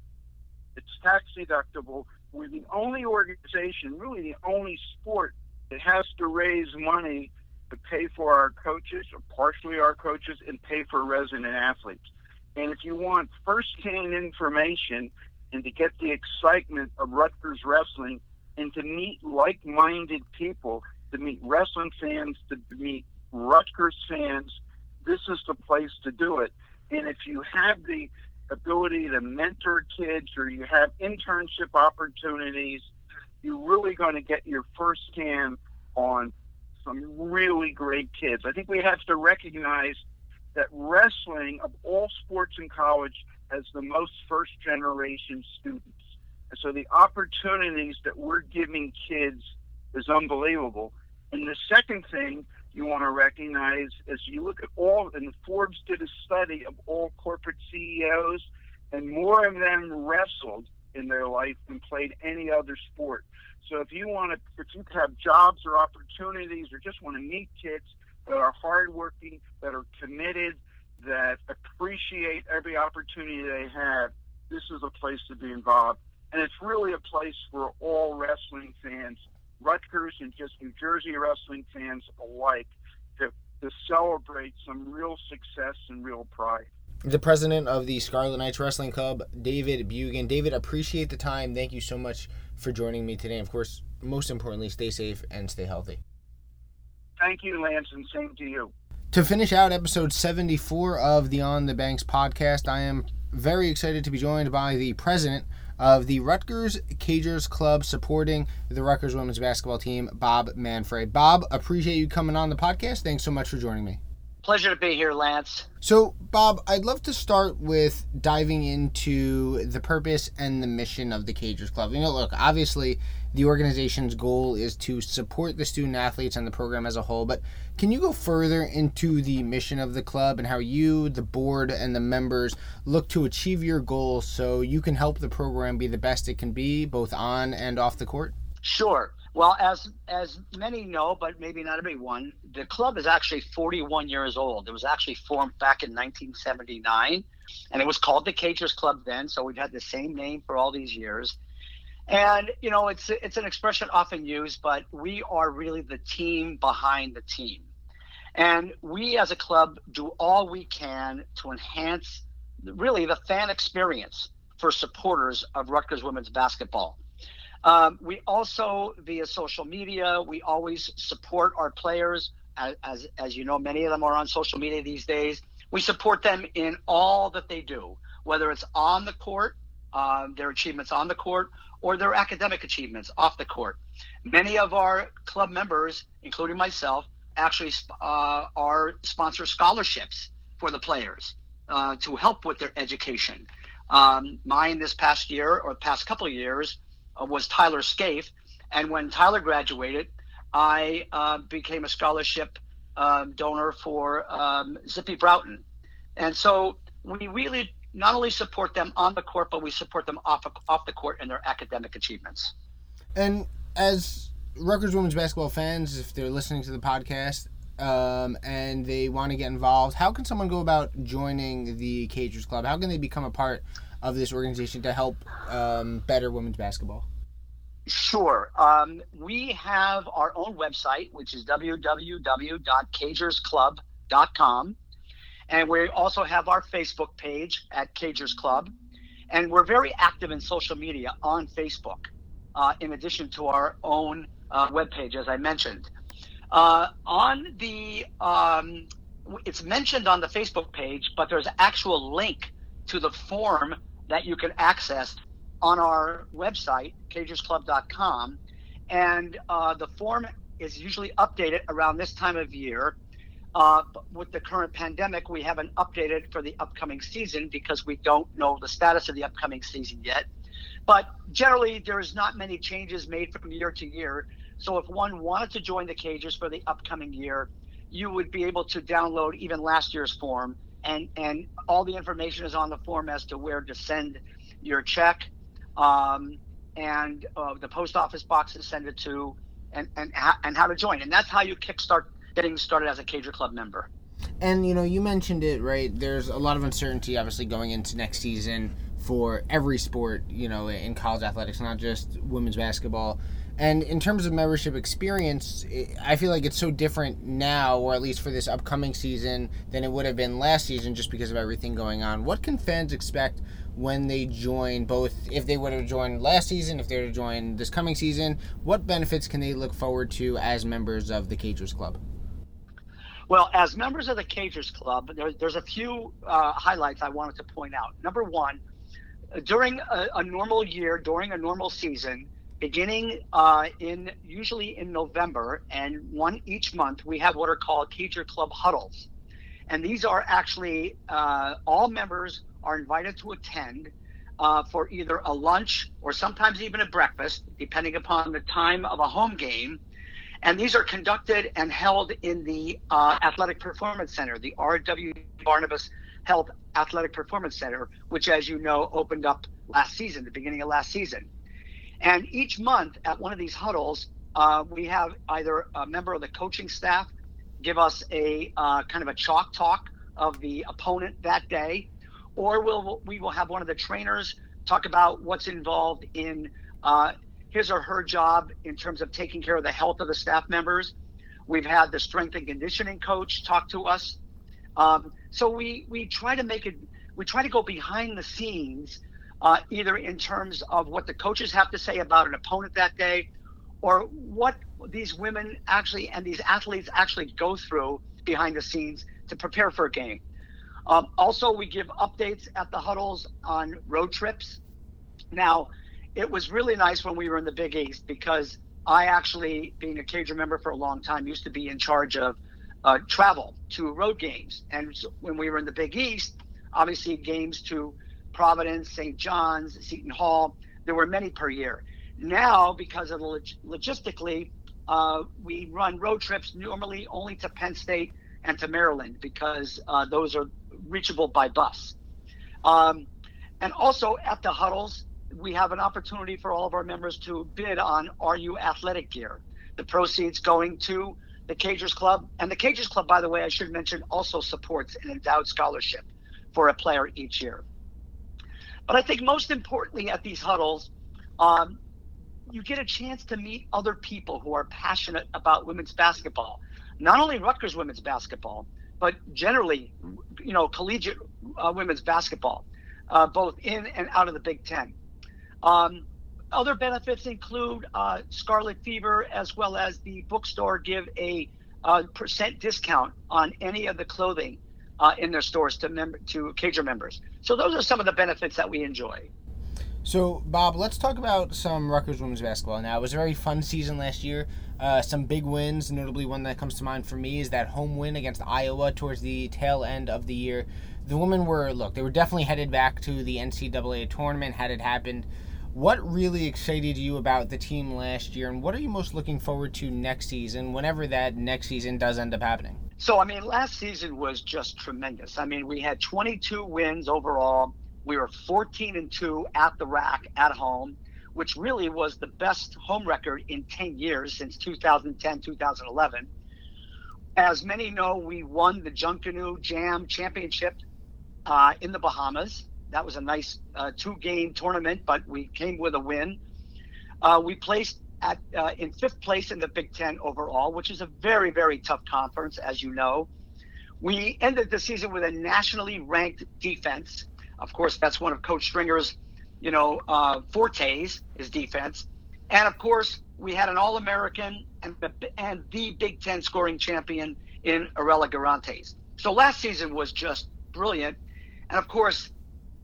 it's tax deductible. We're the only organization, really the only sport, that has to raise money to pay for our coaches or partially our coaches and pay for resident athletes. And if you want first-hand information and to get the excitement of Rutgers wrestling and to meet like-minded people, to meet wrestling fans, to meet Rutgers fans, this is the place to do it. And if you have the ability to mentor kids or you have internship opportunities, you're really going to get your first hand on some really great kids. I think we have to recognize that wrestling, of all sports in college, as the most first-generation students. And so the opportunities that we're giving kids is unbelievable. And the second thing you want to recognize is you look at and Forbes did a study of all corporate CEOs, and more of them wrestled in their life than played any other sport. So if you have jobs or opportunities or just want to meet kids that are hardworking, that are committed, that appreciate every opportunity they have, this is a place to be involved. And it's really a place for all wrestling fans, Rutgers and just New Jersey wrestling fans alike, to celebrate some real success and real pride. The president of the Scarlet Knights Wrestling Club, David Bugen. David, appreciate the time. Thank you so much for joining me today. Of course, most importantly, stay safe and stay healthy. Thank you, Lance, and same to you. To finish out episode 74 of the On the Banks podcast, I am very excited to be joined by the president of the Rutgers Cagers Club supporting the Rutgers women's basketball team, Bob Manfre. Bob, appreciate you coming on the podcast. Thanks so much for joining me. Pleasure to be here, Lance. So, Bob, I'd love to start with diving into the purpose and the mission of the Cagers Club. You know, look, obviously the organization's goal is to support the student athletes and the program as a whole, but can you go further into the mission of the club and how you, the board, and the members look to achieve your goals so you can help the program be the best it can be, both on and off the court? Sure. Well, as many know, but maybe not everyone, the club is actually 41 years old. It was actually formed back in 1979, and it was called the Cagers Club then, so we've had the same name for all these years. And, you know, it's an expression often used, but we are really the team behind the team. And we as a club do all we can to enhance, really, the fan experience for supporters of Rutgers women's basketball. We also, via social media, we always support our players. As you know, many of them are on social media these days. We support them in all that they do, whether it's on the court, their achievements on the court, or their academic achievements off the court. Many of our club members, including myself, actually are sponsor scholarships for the players to help with their education. Mine this past year, or past couple of years, was Tyler Scaife, and when Tyler graduated, I became a scholarship donor for Zippy Broughton. And so we really not only support them on the court, but we support them off the court in their academic achievements. And as Rutgers women's basketball fans, if they're listening to the podcast and they want to get involved, how can someone go about joining the Cagers Club? How can they become a part of this organization to help better women's basketball? Sure. We have our own website, which is www.cagersclub.com. And we also have our Facebook page at Cagers Club. And we're very active in social media on Facebook, in addition to our own webpage, as I mentioned. It's mentioned on the Facebook page, but there's an actual link to the form that you can access on our website, CagersClub.com. And the form is usually updated around this time of year. With the current pandemic, we haven't updated for the upcoming season because we don't know the status of the upcoming season yet. But generally, there's not many changes made from year to year. So if one wanted to join the Cagers for the upcoming year, you would be able to download even last year's form. And all the information is on the form as to where to send your check, and the post office box to send it to, and how to join. And that's how you kickstart getting started as a Cager Club member. And, you know, you mentioned it, right? There's a lot of uncertainty, obviously, going into next season for every sport, you know, in college athletics, not just women's basketball. And in terms of membership experience, I feel like it's so different now, or at least for this upcoming season, than it would have been last season just because of everything going on. What can fans expect when they join, both if they would have joined last season, if they were to join this coming season? What benefits can they look forward to as members of the Cagers Club? Well, as members of the Cagers Club, there's a few highlights I wanted to point out. Number one, during a normal year, during a normal season, beginning usually in November and one each month, we have what are called Cager Club huddles. And these are actually, all members are invited to attend for either a lunch or sometimes even a breakfast, depending upon the time of a home game. And these are conducted and held in the Athletic Performance Center, the R.W. Barnabas Health Athletic Performance Center, which, as you know, opened up last season, the beginning of last season. And each month at one of these huddles, we have either a member of the coaching staff give us a kind of a chalk talk of the opponent that day, or we will have one of the trainers talk about what's involved in his or her job in terms of taking care of the health of the staff members. We've had the strength and conditioning coach talk to us. So we try to make it, we try to go behind the scenes, either in terms of what the coaches have to say about an opponent that day, or what these women actually and these athletes actually go through behind the scenes to prepare for a game. Also, we give updates at the huddles on road trips. Now, it was really nice when we were in the Big East, because I actually, being a Cager member for a long time, used to be in charge of travel to road games. And so when we were in the Big East, obviously games to Providence, St. John's, Seton Hall, there were many per year. Now, because of the logistically, we run road trips normally only to Penn State and to Maryland, because those are reachable by bus. And also at the huddles, we have an opportunity for all of our members to bid on RU athletic gear, the proceeds going to the Cagers Club. And the Cagers Club, by the way, I should mention, also supports an endowed scholarship for a player each year. But I think most importantly at these huddles, you get a chance to meet other people who are passionate about women's basketball, not only Rutgers women's basketball, but generally, you know, collegiate women's basketball, both in and out of the Big Ten. Other benefits include Scarlet Fever, as well as the bookstore give a % discount on any of the clothing in their stores to Cager members. So those are some of the benefits that we enjoy. So, Bob, let's talk about some Rutgers women's basketball now. It was a very fun season last year. Some big wins, notably one that comes to mind for me is that home win against Iowa towards the tail end of the year. The women were, look, they were definitely headed back to the NCAA tournament had it happened. What really excited you about the team last year, and what are you most looking forward to next season, whenever that next season does end up happening? So, I mean, last season was just tremendous. I mean, we had 22 wins overall. We were 14-2 at the RAC at home, which really was the best home record in 10 years since 2010, 2011. As many know, we won the Junkanoo Jam Championship in the Bahamas. That was a nice two-game tournament, but we came with a win. We placed in fifth place in the Big Ten overall, which is a very, very tough conference, as you know. We ended the season with a nationally ranked defense. Of course, that's one of Coach Stringer's, you know, fortes, his defense. And, of course, we had an All-American and the Big Ten scoring champion in Arella Guirantes. So last season was just brilliant. And, of course,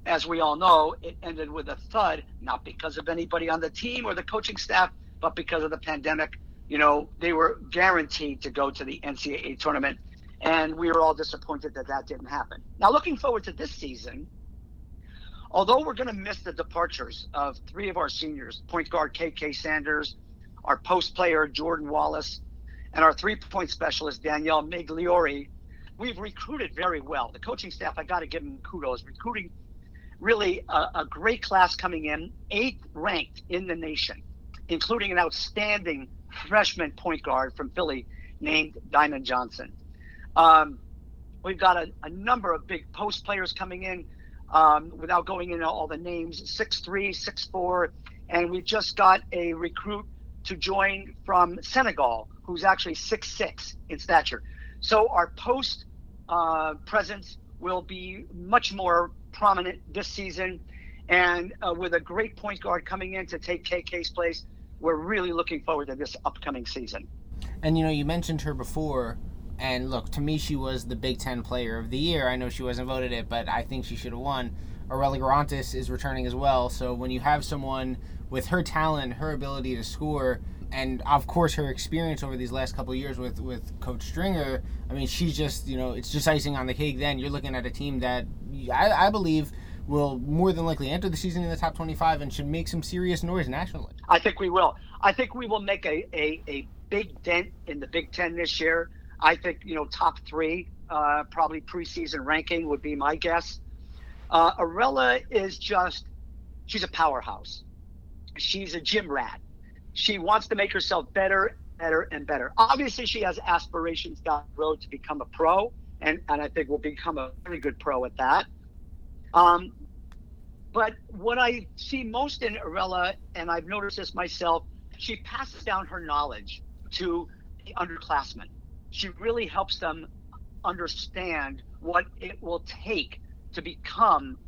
as we all know, it ended with a thud, not because of anybody on the team or the coaching staff, but because of the pandemic. You know, they were guaranteed to go to the NCAA tournament, and we were all disappointed that that didn't happen. Now, looking forward to this season, although we're going to miss the departures of three of our seniors, point guard KK Sanders, our post player Jordan Wallace, and our three-point specialist Danielle Migliori, we've recruited very well. The coaching staff, I got to give them kudos, recruiting really a great class coming in, 8th ranked in the nation, including an outstanding freshman point guard from Philly named Diamond Johnson. We've got a number of big post players coming in. Without going into all the names, 6'3", 6'4", and we just got a recruit to join from Senegal, who's actually 6'6" in stature. So our post presence will be much more prominent this season, and with a great point guard coming in to take KK's place, we're really looking forward to this upcoming season. And, you know, you mentioned her before. And look, to me, she was the Big Ten Player of the Year. I know she wasn't voted it, but I think she should have won. Arella Guirantes is returning as well. So when you have someone with her talent, her ability to score, and of course her experience over these last couple of years with Coach Stringer, I mean, she's just, you know, it's just icing on the cake. Then you're looking at a team that I believe will more than likely enter the season in the top 25 and should make some serious noise nationally. I think we will. I think we will make a big dent in the Big Ten this year. I think, you know, top three, probably preseason ranking would be my guess. Arella is just, She's a powerhouse. She's a gym rat. She wants to make herself better, better, and better. Obviously, she has aspirations down the road to become a pro, and I think will become a very good pro at that. But what I see most in Arella, and I've noticed this myself, she passes down her knowledge to the underclassmen. She really helps them understand what it will take to become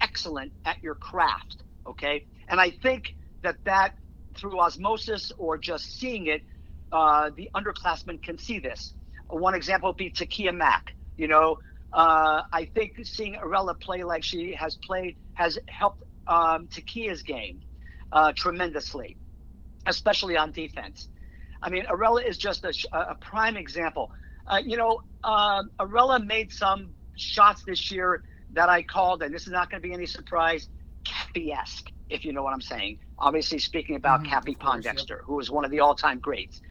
excellent at your craft, okay? And I think that through osmosis or just seeing it, the underclassmen can see this. One example would be Takia Mack. I think seeing Arella play like she has played has helped Takia's game tremendously, especially on defense. I mean, Arella is just a prime example. Arella made some shots this year that I called, and this is not going to be any surprise, Cappie-esque, if you know what I'm saying. Obviously, speaking about Cappie Pondexter, yep, who was one of the all-time greats.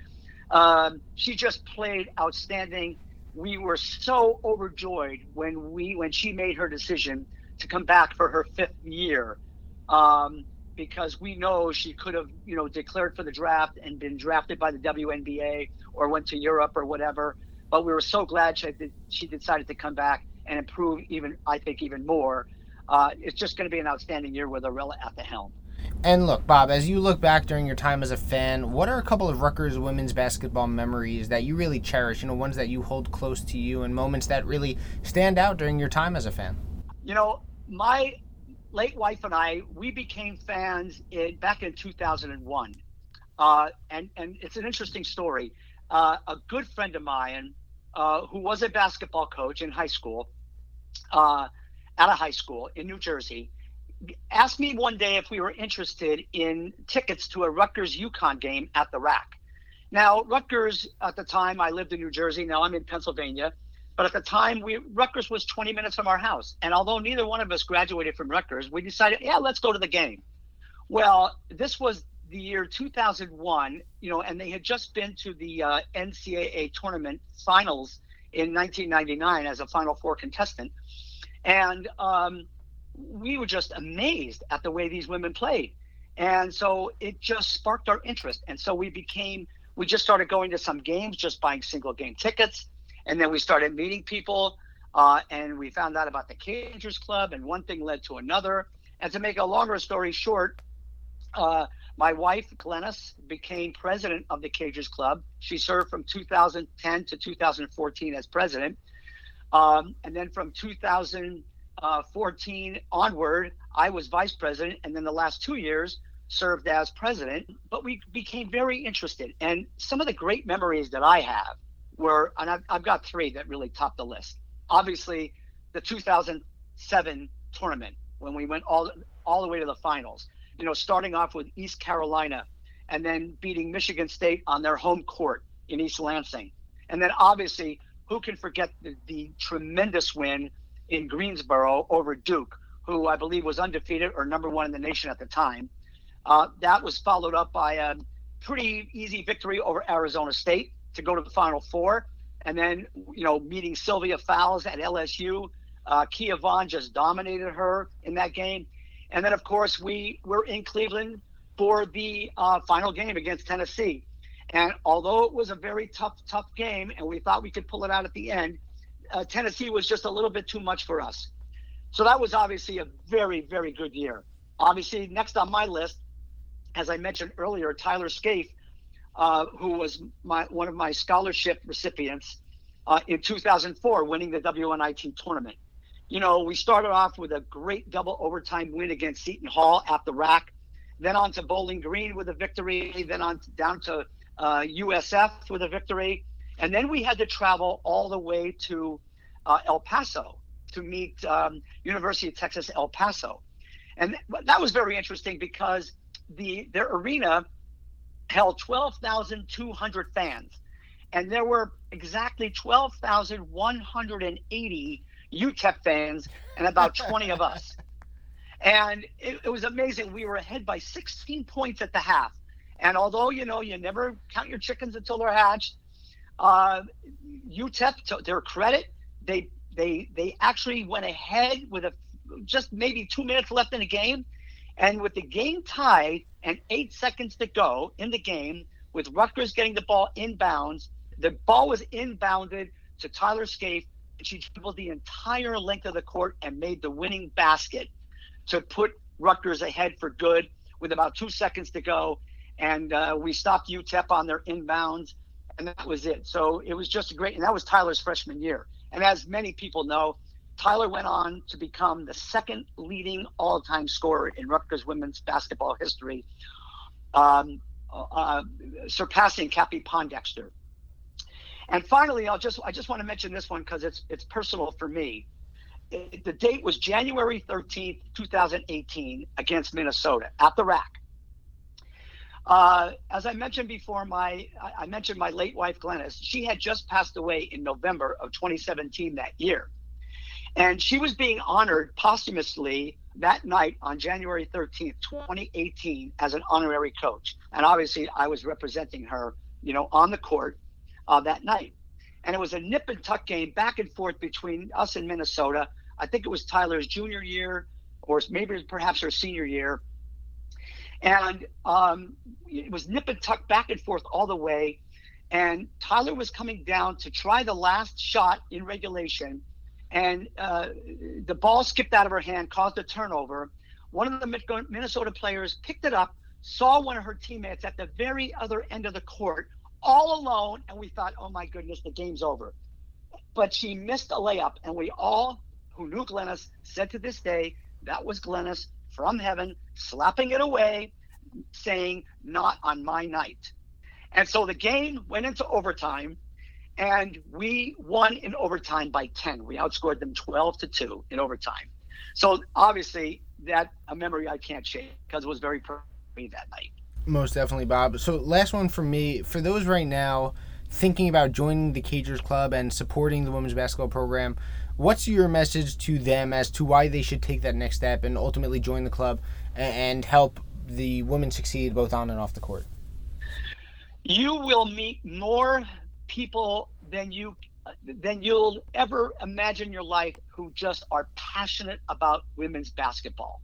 She just played outstanding. We were so overjoyed when she made her decision to come back for her fifth year, because we know she could have, declared for the draft and been drafted by the WNBA or went to Europe or whatever. But we were so glad she decided to come back and improve even more. It's just going to be an outstanding year with Arella at the helm. And look, Bob, as you look back during your time as a fan, what are a couple of Rutgers women's basketball memories that you really cherish, ones that you hold close to you and moments that really stand out during your time as a fan? My late wife and I, we became fans back in 2001. And it's an interesting story. A good friend of mine who was a basketball coach in high school, at a high school in New Jersey, asked me one day if we were interested in tickets to a Rutgers-UConn game at the RAC. Now, Rutgers, at the time, I lived in New Jersey. Now I'm in Pennsylvania. But at the time, Rutgers was 20 minutes from our house. And although neither one of us graduated from Rutgers, we decided, let's go to the game. Well, this was the year 2001, and they had just been to the NCAA tournament finals in 1999 as a Final Four contestant. And we were just amazed at the way these women played. And so it just sparked our interest. And so we just started going to some games, just buying single game tickets. And then we started meeting people and we found out about the Cagers Club, and one thing led to another. And to make a longer story short, my wife, Glennis, became president of the Cagers Club. She served from 2010 to 2014 as president. And then from 2014 onward, I was vice president, and then the last 2 years served as president. But we became very interested, and some of the great memories that I have were, and I've got three that really top the list. Obviously, the 2007 tournament, when we went all the way to the finals. Starting off with East Carolina, and then beating Michigan State on their home court in East Lansing, and then obviously, who can forget the tremendous win in Greensboro over Duke, who I believe was undefeated or number one in the nation at the time. That was followed up by a pretty easy victory over Arizona State to go to the Final Four. And then, meeting Sylvia Fowles at LSU. Kia Vaughn just dominated her in that game. And then, of course, we were in Cleveland for the final game against Tennessee. And although it was a very tough game, and we thought we could pull it out at the end, Tennessee was just a little bit too much for us. So that was obviously a very, very good year. Obviously, next on my list, as I mentioned earlier, Tyler Scaife, who was one of my scholarship recipients in 2004, winning the WNIT tournament. We started off with a great double overtime win against Seton Hall at the RAC, then on to Bowling Green with a victory, then down to USF with a victory. And then we had to travel all the way to El Paso to meet University of Texas El Paso. And that was very interesting because their arena held 12,200 fans. And there were exactly 12,180 UTEP fans and about 20 of us. And it was amazing. We were ahead by 16 points at the half. And although, you never count your chickens until they're hatched, UTEP, to their credit, they actually went ahead with a just maybe 2 minutes left in the game. And with the game tied and 8 seconds to go in the game, with Rutgers getting the ball inbounds, the ball was inbounded to Tyler Scaife, and she dribbled the entire length of the court and made the winning basket to put Rutgers ahead for good with about 2 seconds to go. And we stopped UTEP on their inbounds, and that was it. So it was just a great – and that was Tyler's freshman year. And as many people know, Tyler went on to become the second leading all-time scorer in Rutgers women's basketball history, surpassing Cappie Pondexter. And finally, I just want to mention this one because it's personal for me. The date was January 13th, 2018, against Minnesota at the RAC. As I mentioned before, I mentioned my late wife, Glennis. She had just passed away in November of 2017 that year. And she was being honored posthumously that night on January 13th, 2018, as an honorary coach. And obviously I was representing her, you know, on the court that night. And it was a nip and tuck game back and forth between us and Minnesota. I think it was Tyler's junior year or maybe perhaps her senior year. And it was nip and tuck back and forth all the way. And Tyler was coming down to try the last shot in regulation. And the ball skipped out of her hand, caused a turnover. One of the Minnesota players picked it up, saw one of her teammates at the very other end of the court, all alone, and we thought, oh, my goodness, the game's over. But she missed a layup, and we all who knew Glennis said to this day, that was Glennis from heaven slapping it away, saying, not on my night. And so the game went into overtime. And we won in overtime by 10. We outscored them 12-2 in overtime. So obviously that's a memory I can't shake because it was very perfect for me that night. Most definitely, Bob. So last one from me. For those right now thinking about joining the Cagers Club and supporting the women's basketball program, what's your message to them as to why they should take that next step and ultimately join the club and help the women succeed both on and off the court? You will meet more people than you'll ever imagine your life who just are passionate about women's basketball.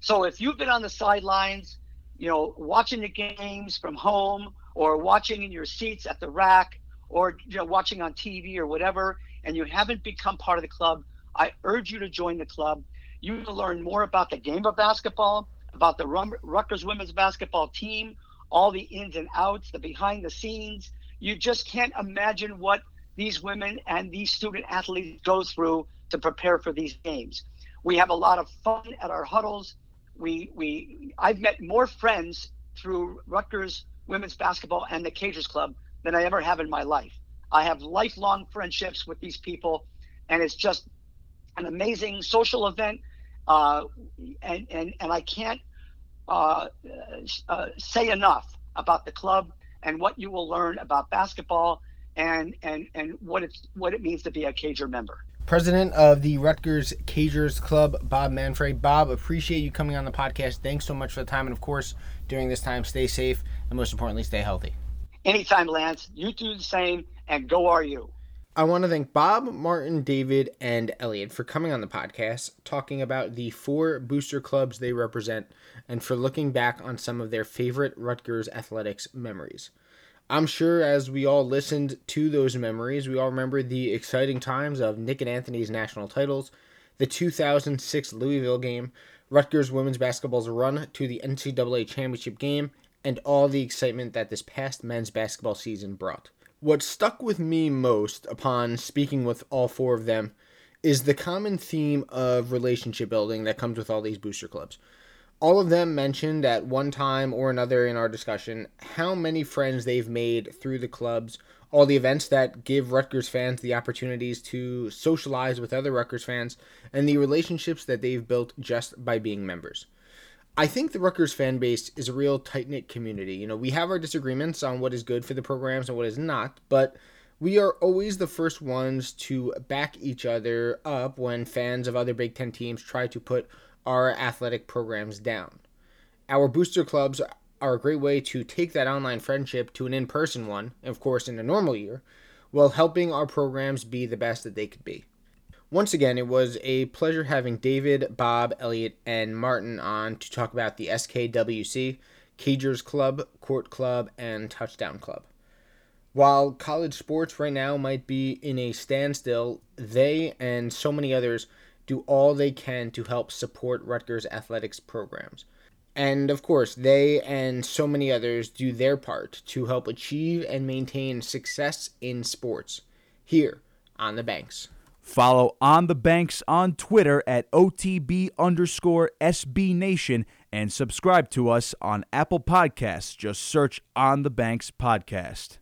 So if you've been on the sidelines, you know, watching the games from home or watching in your seats at the RAC or, you know, watching on TV or whatever, and you haven't become part of the club, I urge you to join the club. You will learn more about the game of basketball, about the Rutgers women's basketball team, all the ins and outs, the behind the scenes. You just can't imagine what these women and these student athletes go through to prepare for these games. We have a lot of fun at our huddles. I've met more friends through Rutgers women's basketball and the Cagers Club than I ever have in my life. I have lifelong friendships with these people, and it's just an amazing social event. And I can't say enough about the club and what you will learn about basketball and what it means to be a Cager member. President of the Rutgers Cagers Club, Bob Manfre. Bob, appreciate you coming on the podcast. Thanks so much for the time. And, of course, during this time, stay safe and, most importantly, stay healthy. Anytime, Lance. You do the same, and go RU. I want to thank Bob, Martin, David, and Elliott for coming on the podcast, talking about the four booster clubs they represent, and for looking back on some of their favorite Rutgers athletics memories. I'm sure as we all listened to those memories, we all remember the exciting times of Nick and Anthony's national titles, the 2006 Louisville game, Rutgers women's basketball's run to the NCAA championship game, and all the excitement that this past men's basketball season brought. What stuck with me most upon speaking with all four of them is the common theme of relationship building that comes with all these booster clubs. All of them mentioned at one time or another in our discussion how many friends they've made through the clubs, all the events that give Rutgers fans the opportunities to socialize with other Rutgers fans, and the relationships that they've built just by being members. I think the Rutgers fan base is a real tight-knit community. You know, we have our disagreements on what is good for the programs and what is not, but we are always the first ones to back each other up when fans of other Big Ten teams try to put our athletic programs down. Our booster clubs are a great way to take that online friendship to an in-person one, of course in a normal year, while helping our programs be the best that they could be. Once again, it was a pleasure having David, Bob, Elliott, and Martin on to talk about the SKWC, Cagers Club, Court Club, and Touchdown Club. While college sports right now might be in a standstill, they and so many others do all they can to help support Rutgers athletics programs. And of course, they and so many others do their part to help achieve and maintain success in sports here on The Banks. Follow On The Banks on Twitter at @OTB_SB Nation and subscribe to us on Apple Podcasts. Just search On The Banks Podcast.